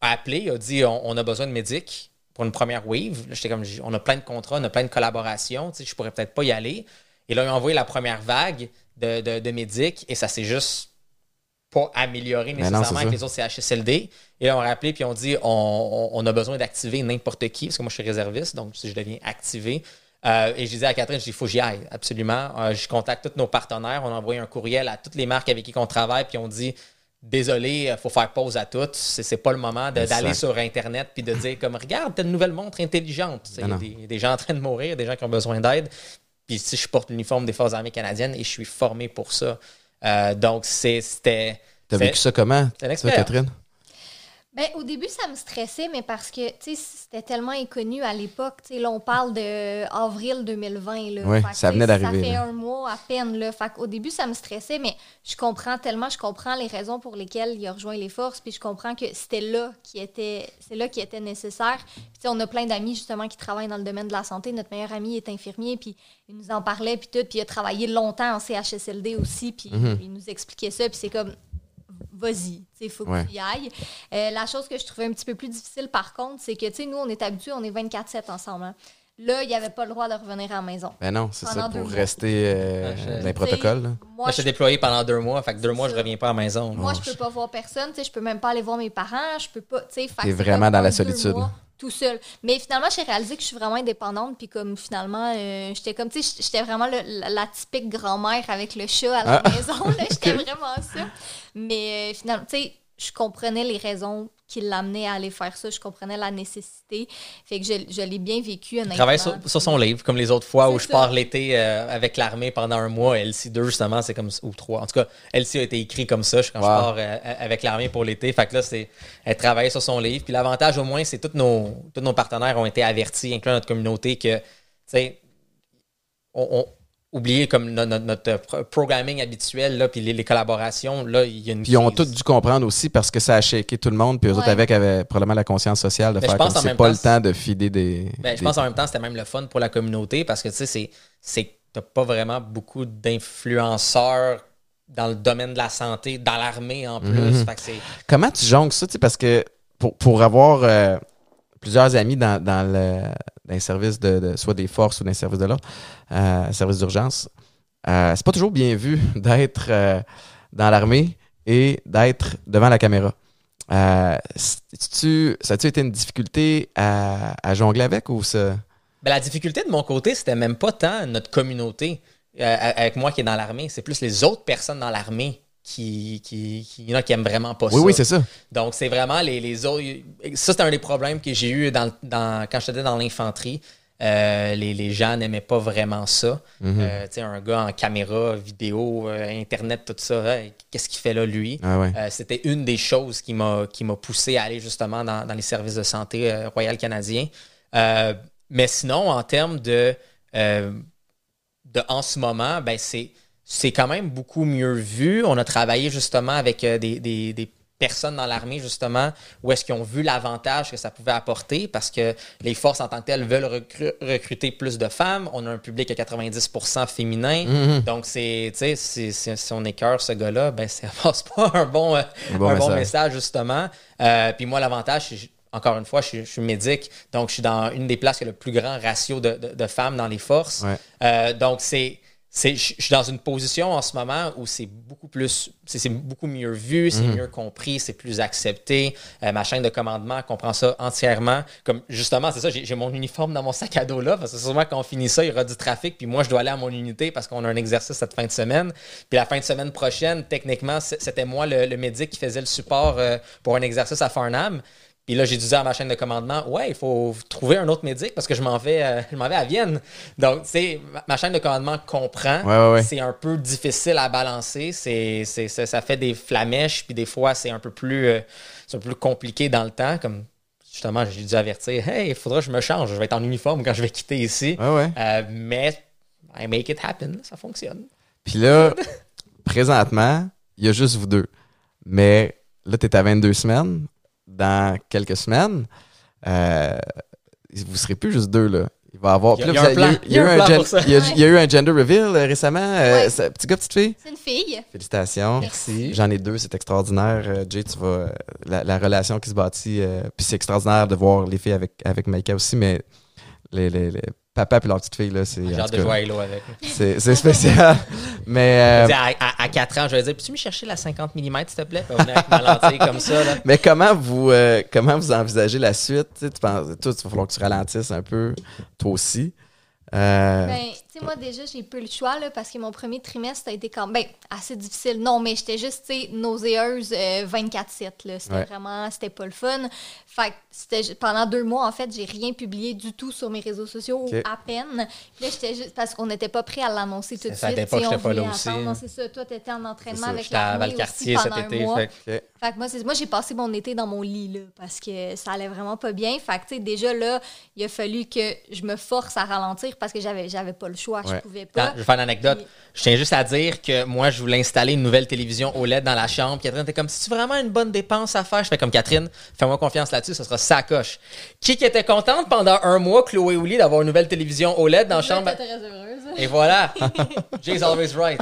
a appelé, a dit, on a besoin de médics pour une première wave. Là, j'étais comme, on a plein de contrats, on a plein de collaborations, je pourrais peut-être pas y aller. Et là, ils ont envoyé la première vague de médics et ça s'est juste pas amélioré nécessairement avec les autres CHSLD. Et là, on a appelé puis on dit, on a besoin d'activer n'importe qui, parce que moi, je suis réserviste, donc si je deviens activé, et je disais à Catherine, je dis, il faut que j'y aille, absolument. Je contacte tous nos partenaires, on a envoyé un courriel à toutes les marques avec qui on travaille, puis on dit, désolé, il faut faire pause à toutes, c'est pas le moment d'aller sur Internet puis de dire, comme, regarde, t'as une nouvelle montre intelligente. Il y a des gens en train de mourir, des gens qui ont besoin d'aide. Puis si je porte l'uniforme des Forces armées canadiennes et je suis formé pour ça. Donc, c'était. T'as vécu ça comment, ça, Catherine? Ben, au début, ça me stressait, mais parce que c'était tellement inconnu à l'époque. Là, on parle d'avril 2020. Là, oui, ça venait d'arriver. Ça fait un mois à peine. Là, fait au début, ça me stressait, mais je comprends les raisons pour lesquelles il a rejoint les forces, puis je comprends que c'était là qui était nécessaire. Puis, on a plein d'amis, justement, qui travaillent dans le domaine de la santé. Notre meilleur ami est infirmier, puis il nous en parlait, puis tout. Puis il a travaillé longtemps en CHSLD aussi, puis il nous expliquait ça, puis c'est comme... vas-y, il faut que tu y ailles. La chose que je trouvais un petit peu plus difficile, par contre, c'est que nous, on est habitués, on est 24/7 ensemble. Hein. Là, il n'y avait pas le droit de revenir à la maison. Ben non, c'est ça, pour rester dans les protocoles. Là. Moi, je suis déployé pendant 2 mois, fait que 2 mois, je reviens pas à la maison. Moi, je peux pas voir personne, je peux même pas aller voir mes parents, je peux pas... T'es vraiment dans la solitude. Tout seul. Mais finalement, j'ai réalisé que je suis vraiment indépendante. Puis comme finalement, j'étais vraiment la typique grand-mère avec le chat à la maison. Là, j'étais vraiment ça. Mais finalement, je comprenais les raisons qui l'amenaient à aller faire ça. Je comprenais la nécessité. Fait que je l'ai bien vécu. Je travaille sur son livre, comme les autres fois c'est où ça. Je pars l'été avec l'armée pendant 1 mois. Elsie 2, justement, c'est comme... Ou 3. En tout cas, Elsie a été écrit comme ça quand je pars avec l'armée pour l'été. Fait que là, elle travaillait sur son livre. Puis l'avantage, au moins, c'est que tous nos partenaires ont été avertis, incluant notre communauté, que, tu sais, on oublier comme notre programming habituel, là, puis les collaborations, là, il y a une puis ils ont tous dû comprendre aussi parce que ça a shaké tout le monde, puis eux autres avaient probablement la conscience sociale de faire comme c'est pas le temps de filer des... Ben, je pense en même temps, c'était même le fun pour la communauté parce que, tu sais, t'as pas vraiment beaucoup d'influenceurs dans le domaine de la santé, dans l'armée en plus. Mm-hmm. Fait que c'est... Comment tu jongles ça, tu sais, parce que pour avoir plusieurs amis dans les services soit des forces ou dans les services de l'ordre, services d'urgence, c'est pas toujours bien vu d'être dans l'armée et d'être devant la caméra. Ça a-tu été une difficulté à jongler avec ou ça? Ben, la difficulté de mon côté, c'était même pas tant notre communauté avec moi qui est dans l'armée, c'est plus les autres personnes dans l'armée. Il y en a qui aiment vraiment pas ça. Oui, c'est ça. Donc, c'est vraiment les autres... Ça, c'est un des problèmes que j'ai eu quand j'étais dans l'infanterie. Les gens n'aimaient pas vraiment ça. Mm-hmm. Tu sais, un gars en caméra, vidéo, Internet, tout ça, qu'est-ce qu'il fait là, lui? Ah ouais. C'était une des choses qui m'a poussé à aller justement dans les services de santé royal canadiens. Mais sinon, en termes de en ce moment, ben c'est quand même beaucoup mieux vu. On a travaillé justement avec des personnes dans l'armée, justement, où est-ce qu'ils ont vu l'avantage que ça pouvait apporter parce que les forces en tant que telles veulent recruter plus de femmes. On a un public à 90% féminin. Mm-hmm. Donc, si on écœure ce gars-là, ben ça passe pas un bon message, justement. Puis moi, l'avantage, encore une fois, je suis médic. Donc, je suis dans une des places qui a le plus grand ratio de femmes dans les forces. Ouais. Donc, je suis dans une position en ce moment où c'est beaucoup mieux vu, c'est mieux compris, c'est plus accepté. Ma chaîne de commandement comprend ça entièrement. Comme justement, c'est ça, j'ai mon uniforme dans mon sac à dos là, parce que sûrement quand on finit ça, il y aura du trafic, puis moi je dois aller à mon unité parce qu'on a un exercice cette fin de semaine. Puis la fin de semaine prochaine, techniquement, c'était moi le médic qui faisait le support pour un exercice à Farnham. Puis là, j'ai dû dire à ma chaîne de commandement, ouais, il faut trouver un autre médic parce que je m'en vais à Vienne. Donc, tu sais, ma chaîne de commandement comprend. Ouais. C'est un peu difficile à balancer. Ça fait des flamèches. Puis des fois, c'est un peu plus compliqué dans le temps. Comme justement, j'ai dû avertir, hey, il faudra que je me change. Je vais être en uniforme quand je vais quitter ici. Ouais. Mais I make it happen. Ça fonctionne. Puis là, présentement, il y a juste vous deux. Mais là, tu es à 22 semaines. Dans quelques semaines, vous ne serez plus juste deux, là. Il va y avoir... Il y a eu un gender reveal récemment. Ouais. Petit gars, petite fille? C'est une fille. Félicitations. Merci. J'en ai deux, c'est extraordinaire. Jay, tu vas... La relation qui se bâtit... puis c'est extraordinaire de voir les filles avec Maïka aussi, mais les papa et leur petite fille, là, c'est... J'ai hâte de jouer à Halo avec. C'est spécial, mais... À 4 ans, je vais dire, peux-tu me chercher la 50 mm, s'il te plaît? Puis on venait avec ma lentille comme ça, là. Mais comment vous envisagez la suite? Tu penses, toi, il va falloir que tu ralentisses un peu, toi aussi. Ben, tu sais, moi, déjà, j'ai peu le choix, là, parce que mon premier trimestre a été quand même assez difficile. Non, mais j'étais juste, tu sais, nauséeuse 24/7, là. C'était vraiment... C'était pas le fun. Fait que pendant 2 mois, en fait, j'ai rien publié du tout sur mes réseaux sociaux, à peine. Puis là, j'étais juste... Parce qu'on n'était pas prêts à l'annoncer tout de suite. Ça n'était pas que j'étais pas là aussi. Non, c'est ça. Toi, t'étais en entraînement avec la famille aussi pendant cet été, un mois. Fait que moi, j'ai passé mon été dans mon lit, là, parce que ça allait vraiment pas bien. Fait que, tu sais, déjà, là, il a fallu que je me force à ralentir parce que j'avais pas le choix. Je pouvais pas. Je vais faire une anecdote. Puis... Je tiens juste à dire que moi, je voulais installer une nouvelle télévision OLED dans la chambre. Catherine était comme, c'est-tu vraiment une bonne dépense à faire? Je fais comme, Catherine, fais-moi confiance là-dessus, ça sera sacoche. Qui était contente pendant 1 mois, Chloé Ouli, d'avoir une nouvelle télévision OLED dans la chambre? J'étais très heureuse. Et voilà. Jay's always right.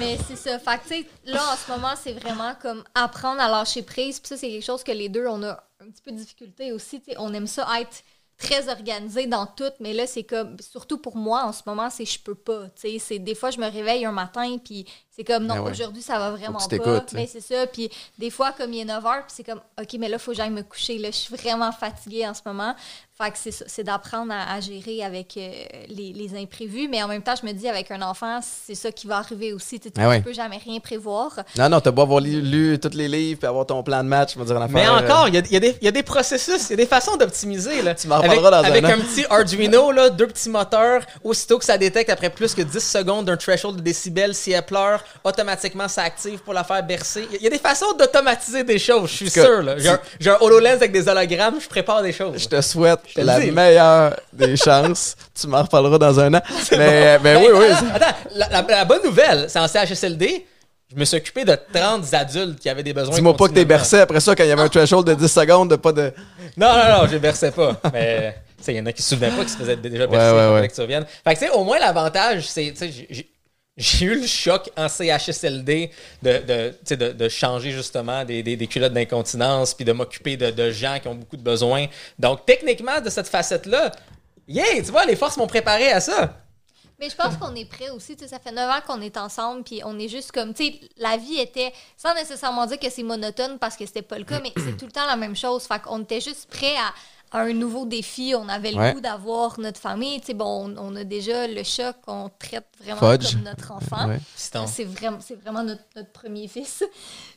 Mais c'est ça. Fait que, tu sais, là, en ce moment, c'est vraiment comme apprendre à lâcher prise. Puis ça, c'est quelque chose que les deux, on a un petit peu de difficulté aussi. T'sais, on aime ça être très organisé dans tout, mais là, c'est comme, surtout pour moi, en ce moment, c'est je peux pas. Tu sais, des fois, je me réveille un matin, puis c'est comme, non, aujourd'hui, ça va vraiment pas. Mais c'est ça. Puis des fois, comme il est 9 heures, puis c'est comme, OK, mais là, faut que j'aille me coucher. Là, je suis vraiment fatiguée en ce moment. Fait que c'est d'apprendre à gérer avec les imprévus. Mais en même temps, je me dis, avec un enfant, c'est ça qui va arriver aussi. Tu ne peux jamais rien prévoir. Non, t'as beau avoir lu tous les livres et avoir ton plan de match. Mais encore, il y a des processus, il y a des façons d'optimiser. Là. Tu m'en reparleras dans avec un petit Arduino, là, 2 petits moteurs, aussitôt que ça détecte, après plus que 10 secondes d'un threshold de décibels, si elle pleure, automatiquement, ça active pour la faire bercer. Il y a des façons d'automatiser des choses, je suis sûr. Là. J'ai un HoloLens avec des hologrammes, je prépare des choses. Je te souhaite la meilleure des chances. Tu m'en reparleras dans 1 an. Mais bon. Attends, la bonne nouvelle, c'est en CHSLD, je me suis occupé de 30 adultes qui avaient des besoins. Dis-moi pas que t'es bercé après ça quand il y avait un threshold de 10 secondes, de pas de... Non, je berçais pas. Mais il y en a qui se souvenaient pas, qui se faisaient déjà bercer que tu reviennes. Fait que tu sais, au moins l'avantage, c'est... J'ai eu le choc en CHSLD de changer justement des culottes d'incontinence puis de m'occuper de gens qui ont beaucoup de besoins. Donc, techniquement, de cette facette-là, tu vois, les forces m'ont préparé à ça. Mais je pense qu'on est prêts aussi. Tu sais, ça fait 9 ans qu'on est ensemble, puis on est juste comme... Tu sais, la vie était... Sans nécessairement dire que c'est monotone parce que c'était pas le cas, mais c'est tout le temps la même chose. Fait qu'on était juste prêts à un nouveau défi. On avait le goût d'avoir notre famille. Tu sais, bon, on a déjà le chat qu'on traite vraiment Fudge comme notre enfant. C'est vraiment notre premier fils.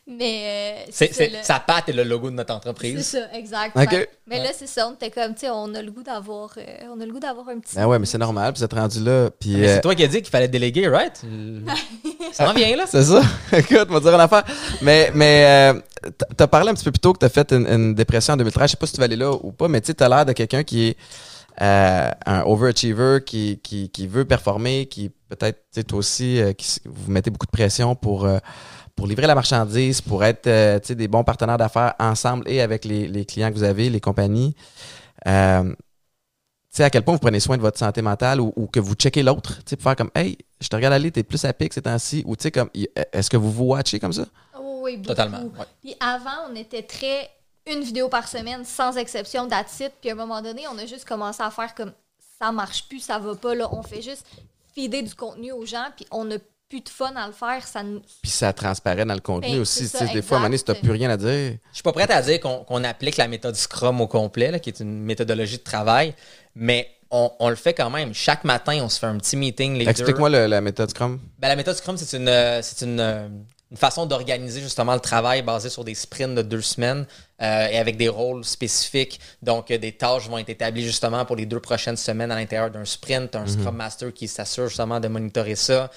Mais sa patte est le logo de notre entreprise. C'est ça, exact. Okay. Mais là, c'est ça. On était comme, tu sais, on a le goût d'avoir un petit... Ah ouais, mais c'est normal. Puis vous êtes rendu là. Puis c'est toi qui as dit qu'il fallait déléguer, right? Ça en vient, là. C'est ça. Écoute, on va dire une affaire. Mais t'as parlé un petit peu plus tôt que t'as fait une dépression en 2013. Je sais pas si tu vas aller là ou pas, mais tu sais, t'as l'air de quelqu'un qui est un overachiever, qui veut performer, qui peut-être, tu sais, toi aussi, vous mettez beaucoup de pression pour livrer la marchandise, pour être tu sais, des bons partenaires d'affaires ensemble et avec les clients que vous avez, les compagnies. Tu sais, à quel point vous prenez soin de votre santé mentale ou que vous checkez l'autre, tu sais, pour faire comme, hey, je te regarde aller, t'es plus à pic ces temps-ci, ou tu sais, comme, est-ce que vous watchez comme ça? Oui, beaucoup. Totalement. Ouais. Puis avant, on était très une vidéo par semaine, sans exception, that's it. Puis à un moment donné, on a juste commencé à faire comme ça marche plus, ça va pas, là. On fait juste filer du contenu aux gens, puis on n'a plus de fun à le faire. Puis ça transparaît dans le contenu aussi. Ça, des fois, à un moment donné, si t'as plus rien à dire. Je suis pas prête à dire qu'on applique la méthode Scrum au complet, là, qui est une méthodologie de travail, mais on le fait quand même. Chaque matin, on se fait un petit meeting. Explique-moi la méthode Scrum. Ben, la méthode Scrum, c'est une façon d'organiser justement le travail basé sur des sprints de 2 semaines. et avec des rôles spécifiques. Donc, des tâches vont être établies justement pour les 2 prochaines semaines à l'intérieur d'un sprint, un Scrum Master qui s'assure justement de monitorer ça.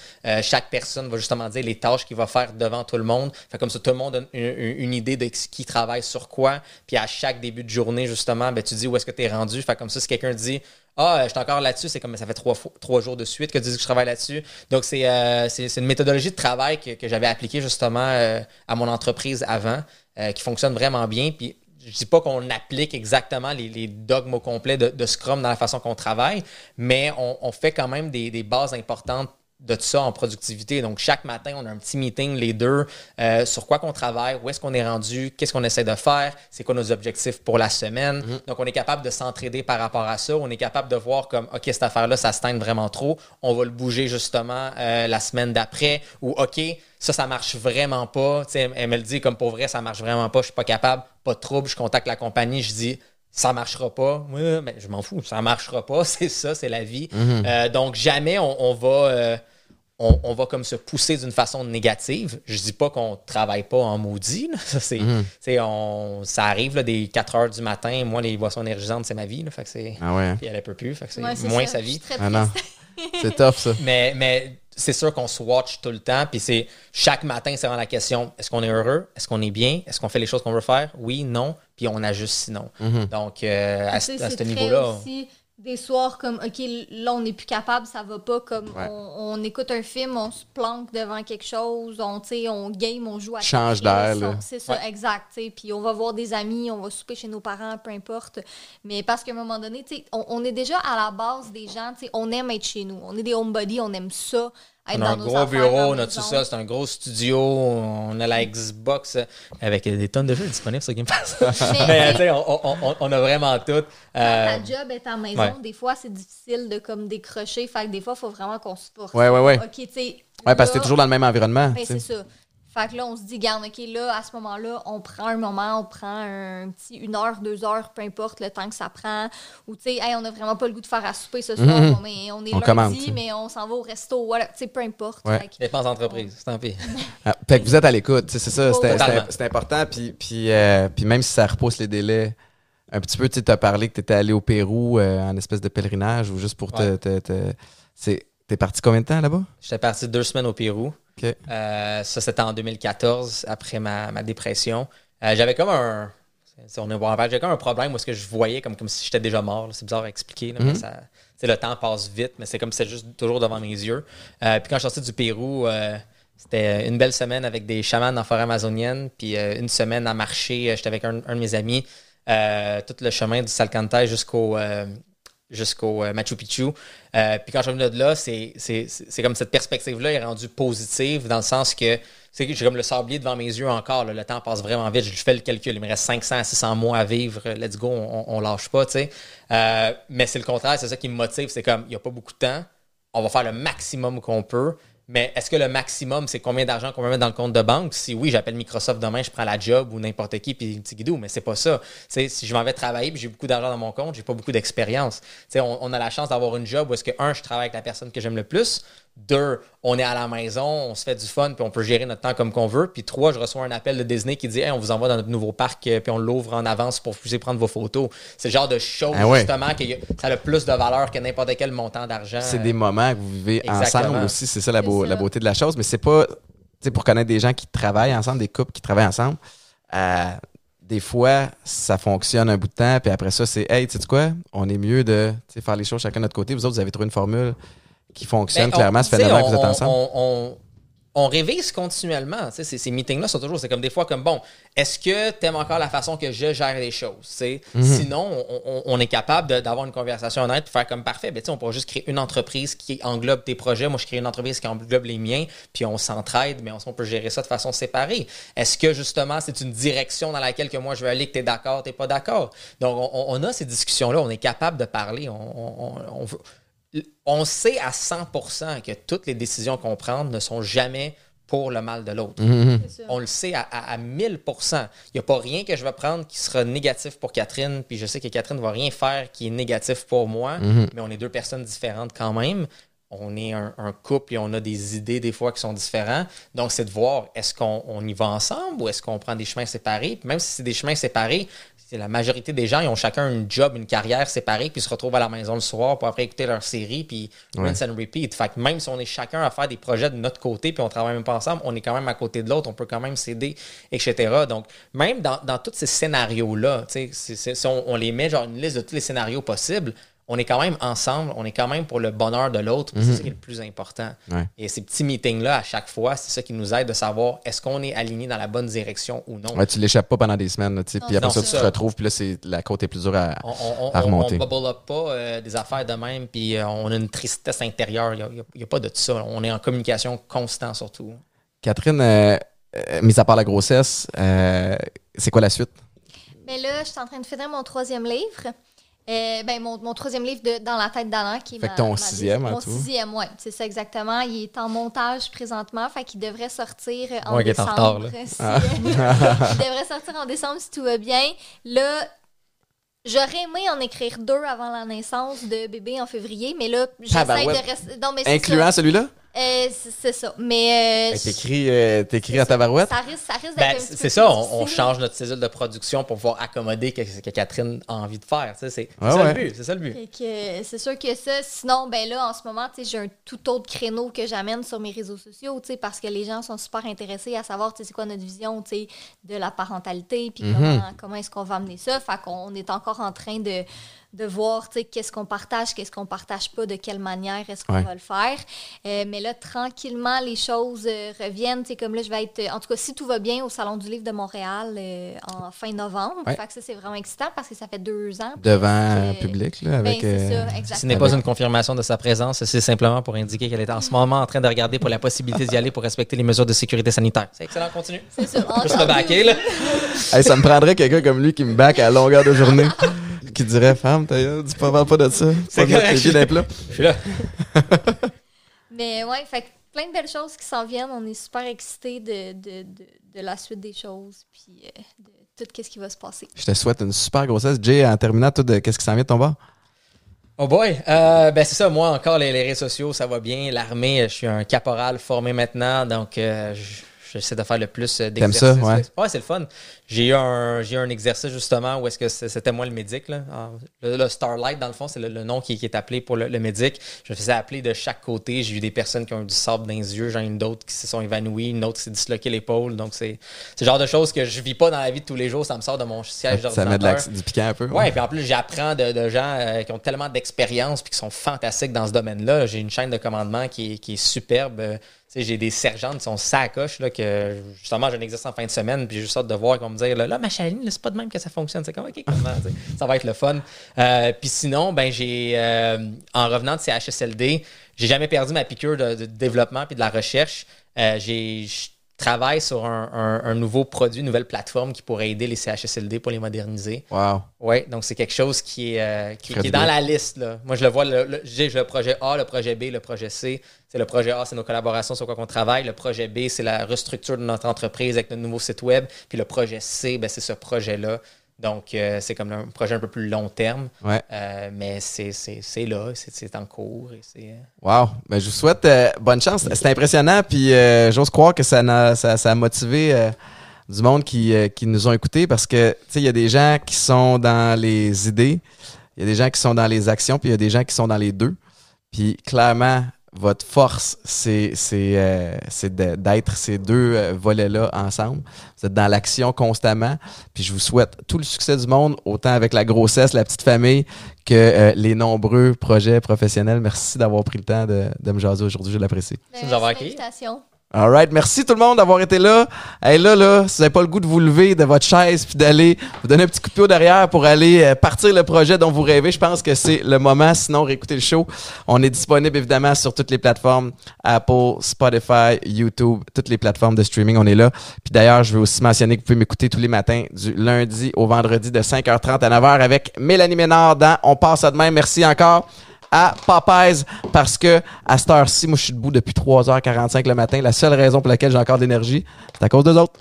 Chaque personne va justement dire les tâches qu'il va faire devant tout le monde. Fait comme ça, tout le monde a une idée de qui travaille sur quoi. Puis à chaque début de journée, justement, ben, tu dis où est-ce que tu es rendu. Fait comme ça, si quelqu'un dit « Ah, je suis encore là-dessus », c'est comme ça fait 3 jours de suite que tu dis que je travaille là-dessus. Donc, c'est une méthodologie de travail que j'avais appliquée justement à mon entreprise avant, qui fonctionne vraiment bien. Puis, je ne dis pas qu'on applique exactement les dogmes au complet de Scrum dans la façon qu'on travaille, mais on fait quand même des bases importantes de tout ça en productivité. Donc, chaque matin, on a un petit meeting, les 2, sur quoi qu'on travaille, où est-ce qu'on est rendu, qu'est-ce qu'on essaie de faire, c'est quoi nos objectifs pour la semaine. Donc, on est capable de s'entraider par rapport à ça. On est capable de voir comme, OK, cette affaire-là, ça se teinte vraiment trop. On va le bouger justement la semaine d'après. Ou, OK, ça marche vraiment pas. Tu sais, elle me le dit comme pour vrai, ça marche vraiment pas. Je suis pas capable, pas de trouble. Je contacte la compagnie, je dis... ça marchera pas. Ouais, mais je m'en fous. Ça marchera pas. C'est ça, c'est la vie. Donc, jamais on va comme se pousser d'une façon négative. Je dis pas qu'on travaille pas en maudit. Là. Ça, c'est, ça arrive là, des 4 heures du matin. Moi, les boissons énergisantes, c'est ma vie. Là, fait que c'est, puis elle ne peut plus. Fait que c'est, ouais, c'est moins ça. Sa vie. Ah non. C'est tough, ça. Mais c'est sûr qu'on se watch tout le temps. Puis c'est chaque matin, c'est vraiment la question, est-ce qu'on est heureux? Est-ce qu'on est bien? Est-ce qu'on fait les choses qu'on veut faire? Oui, non. Puis on ajuste sinon. Donc, à ce niveau-là... aussi des soirs comme, OK, là, on n'est plus capable, ça va pas. Comme on écoute un film, on se planque devant quelque chose, on game, on joue à change d'air. C'est ça, exact. T'sais. Puis on va voir des amis, on va souper chez nos parents, peu importe. Mais parce qu'à un moment donné, on est déjà à la base des gens. On aime être chez nous. On est des homebody, on aime ça. On a un gros bureau, on a tout ça, c'est un gros studio, on a la Xbox avec des tonnes de jeux disponibles sur Game Pass. Mais tu sais, on a vraiment tout. Quand ta job est à la maison, des fois c'est difficile de comme décrocher, fait que des fois il faut vraiment qu'on se force. Ouais. OK, tu sais. Ouais, parce que t'es toujours dans le même environnement. Ben, c'est ça. Fait que là, on se dit, garde, OK, là, à ce moment-là, on prend un moment, on prend un petit 1 heure, 2 heures, peu importe le temps que ça prend. Ou, tu sais, hey, on n'a vraiment pas le goût de faire à souper ce soir, on est lundi, commande, mais on s'en va au resto, voilà, tu sais, peu importe. Dépenses d'entreprise, tant pis. Fait que vous êtes à l'écoute, c'est ça, c'est important. Puis même si ça repousse les délais un petit peu, tu sais, t'as parlé que t'étais allé au Pérou en espèce de pèlerinage ou juste pour t'es parti combien de temps là-bas? J'étais parti 2 semaines au Pérou. Okay. Ça, c'était en 2014, après ma dépression. J'avais comme un problème où est-ce que je voyais comme si j'étais déjà mort. Là. C'est bizarre à expliquer, là, mais ça, le temps passe vite, mais c'est comme si c'était juste toujours devant mes yeux. Puis quand je suis sorti du Pérou, c'était une belle semaine avec des chamans en forêt amazonienne, puis une semaine à marcher. J'étais avec un de mes amis, tout le chemin du Salcantay jusqu'au Machu Picchu. Puis quand je suis revenu de là, c'est comme cette perspective-là est rendue positive dans le sens que j'ai comme le sablier devant mes yeux encore. Là, le temps passe vraiment vite. Je fais le calcul. Il me reste 500 à 600 mois à vivre. Let's go, on lâche pas. Mais c'est le contraire. C'est ça qui me motive. C'est comme, il n'y a pas beaucoup de temps. On va faire le maximum qu'on peut. Mais est-ce que le maximum, c'est combien d'argent qu'on va mettre dans le compte de banque? Si oui, j'appelle Microsoft demain, je prends la job ou n'importe qui, puis petit guidou, mais c'est pas ça. T'sais, si je m'en vais travailler et j'ai beaucoup d'argent dans mon compte, j'ai pas beaucoup d'expérience. T'sais, on a la chance d'avoir une job où est-ce que, 1, je travaille avec la personne que j'aime le plus. 2, on est à la maison, on se fait du fun, puis on peut gérer notre temps comme qu'on veut. Puis 3, je reçois un appel de Disney qui dit hey, on vous envoie dans notre nouveau parc, puis on l'ouvre en avance pour vous prendre vos photos. C'est le genre de choses, justement, que ça a le plus de valeur que n'importe quel montant d'argent. C'est des moments que vous vivez ensemble aussi, c'est ça la beauté de la chose. Mais c'est pas, tu sais, pour connaître des gens qui travaillent ensemble, des couples qui travaillent ensemble, des fois, ça fonctionne un bout de temps, puis après ça, c'est hey, tu sais quoi, on est mieux de faire les choses chacun de notre côté. Vous autres, vous avez trouvé une formule qui fonctionne clairement, ce phénomène que vous êtes ensemble. On révise continuellement. Ces meetings-là sont toujours... C'est comme des fois comme, bon, est-ce que tu aimes encore la façon que je gère les choses? Sinon, on est capable d'avoir une conversation honnête et faire comme parfait. Ben, on pourra juste créer une entreprise qui englobe tes projets. Moi, je crée une entreprise qui englobe les miens, puis on s'entraide, mais on peut gérer ça de façon séparée. Est-ce que, justement, c'est une direction dans laquelle que moi, je veux aller, que tu es d'accord, tu n'es pas d'accord? Donc, on a ces discussions-là. On est capable de parler. On veut... On sait à 100% que toutes les décisions qu'on prend ne sont jamais pour le mal de l'autre. On le sait à 1000%. Il n'y a pas rien que je vais prendre qui sera négatif pour Catherine, puis je sais que Catherine ne va rien faire qui est négatif pour moi, mais on est 2 personnes différentes quand même. on est un couple et on a des idées des fois qui sont différentes. Donc, c'est de voir, est-ce qu'on y va ensemble ou est-ce qu'on prend des chemins séparés? Puis même si c'est des chemins séparés, c'est la majorité des gens, ils ont chacun une job, une carrière séparée, puis ils se retrouvent à la maison le soir pour après écouter leur série, puis rinse and repeat. Fait que même si on est chacun à faire des projets de notre côté, puis on travaille même pas ensemble, on est quand même à côté de l'autre, on peut quand même s'aider, etc. Donc, même dans tous ces scénarios-là, si on les met genre une liste de tous les scénarios possibles, on est quand même ensemble, on est quand même pour le bonheur de l'autre, c'est ça qui est le plus important. Ouais. Et ces petits meetings-là, à chaque fois, c'est ça qui nous aide de savoir est-ce qu'on est aligné dans la bonne direction ou non. Ouais, tu l'échappes pas pendant des semaines, puis après ça, tu te retrouves, puis là, la côte est plus dure à remonter. On ne bubble up pas des affaires de même, puis on a une tristesse intérieure, il n'y a pas de tout ça. On est en communication constante surtout. Catherine, mis à part la grossesse, c'est quoi la suite? Ben là, je suis en train de finir mon 3e livre. Mon 3e livre de Dans la tête d'Anna qui est fait que ton 6e, mon 6e, oui, c'est ça exactement. Il est en montage présentement, fait qu'il devrait sortir en décembre. Il devrait sortir en décembre si tout va bien. Là, j'aurais aimé en écrire 2 avant la naissance de bébé en février, mais là, j'essaie de rester. Non, mais c'est incluant ça. Celui-là? C'est ça, mais... t'écris à tabarouette? Ça risque d'être un petit peu c'est ça, on change notre cellule de production pour pouvoir accommoder ce que Catherine a envie de faire. C'est ça le but. C'est sûr que ça, sinon, là, en ce moment, j'ai un tout autre créneau que j'amène sur mes réseaux sociaux, parce que les gens sont super intéressés à savoir c'est quoi notre vision de la parentalité, puis comment est-ce qu'on va amener ça. Fait qu'on est encore en train de voir qu'est-ce qu'on partage pas, de quelle manière est-ce qu'on va le faire. Mais là, tranquillement, les choses reviennent. Comme là, je vais être, en tout cas, si tout va bien, au Salon du Livre de Montréal en fin novembre. Ouais. Fait que ça, c'est vraiment excitant parce que ça fait 2 ans. Devant un public, là, avec... c'est ça, ce n'est pas une confirmation de sa présence, c'est simplement pour indiquer qu'elle est en ce moment en train de regarder pour la possibilité d'y aller pour respecter les mesures de sécurité sanitaire. C'est excellent, continue. C'est ça. On peut se backer, là. Hey, ça me prendrait quelqu'un comme lui qui me back à longueur de journée. Qui dirait, femme, dis pas de ça. C'est correct. Je suis là. Mais ouais, fait plein de belles choses qui s'en viennent. On est super excités de la suite des choses, puis de tout ce qui va se passer. Je te souhaite une super grossesse. Jay, en terminant, qu'est-ce qui s'en vient de ton bord? Oh boy! C'est ça, moi, encore, les réseaux sociaux, ça va bien. L'armée, je suis un caporal formé maintenant, donc j'essaie de faire le plus d'exercices. T'aimes ça, ouais? Ouais, c'est le fun. J'ai eu un exercice, justement, où est-ce que c'était moi le médic, là. Le Starlight, dans le fond, c'est le nom qui est appelé pour le médic. Je me faisais appeler de chaque côté. J'ai eu des personnes qui ont eu du sable dans les yeux, genre une d'autres qui se sont évanouies, une autre qui s'est disloqué l'épaule. Donc, c'est le genre de choses que je vis pas dans la vie de tous les jours. Ça me sort de mon siège d'ordinateur. Ça met du piquant un peu. Ouais, puis en plus, j'apprends de gens qui ont tellement d'expérience puis qui sont fantastiques dans ce domaine-là. J'ai une chaîne de commandement qui est superbe. J'ai des sergents qui sont sacoches, là, que justement, j'ai un exercice en fin de semaine, puis j'ai juste hâte de voir qu'on me dit là, Machalani, c'est pas de même que ça fonctionne. C'est comme, OK, comment, ça va être le fun. Puis sinon, en revenant de CHSLD, j'ai jamais perdu ma piqûre de développement puis de la recherche. Je travaille sur un nouveau produit, une nouvelle plateforme qui pourrait aider les CHSLD pour les moderniser. Wow. Oui, donc c'est quelque chose qui est dans la liste, là. Moi, je le vois, j'ai le projet A, le projet B, le projet C. Le projet A, c'est nos collaborations sur quoi qu'on travaille. Le projet B, c'est la restructure de notre entreprise avec notre nouveau site web. Puis le projet C, c'est ce projet-là. Donc, c'est comme un projet un peu plus long terme. Ouais. Mais c'est là, c'est en cours. Wow! Je vous souhaite bonne chance. C'est impressionnant. Puis j'ose croire que ça a motivé du monde qui nous ont écoutés parce que, tu sais, il y a des gens qui sont dans les idées, il y a des gens qui sont dans les actions, puis il y a des gens qui sont dans les deux. Puis clairement, votre force, c'est d'être ces 2 volets-là ensemble. Vous êtes dans l'action constamment. Puis je vous souhaite tout le succès du monde, autant avec la grossesse, la petite famille, que les nombreux projets professionnels. Merci d'avoir pris le temps de me jaser aujourd'hui. Je l'apprécie. Merci d'avoir accueilli. All right. Merci tout le monde d'avoir été là. Hey, là, si vous n'avez pas le goût de vous lever de votre chaise puis d'aller vous donner un petit coup de pied au derrière pour aller partir le projet dont vous rêvez, je pense que c'est le moment. Sinon, réécoutez le show. On est disponible évidemment sur toutes les plateformes, Apple, Spotify, YouTube, toutes les plateformes de streaming. On est là. Puis d'ailleurs, je veux aussi mentionner que vous pouvez m'écouter tous les matins du lundi au vendredi de 5h30 à 9h avec Mélanie Ménard dans On passe à demain. Merci encore à Popeyes, parce que à cette heure-ci, moi, je suis debout depuis 3h45 le matin. La seule raison pour laquelle j'ai encore de l'énergie, c'est à cause d'eux autres.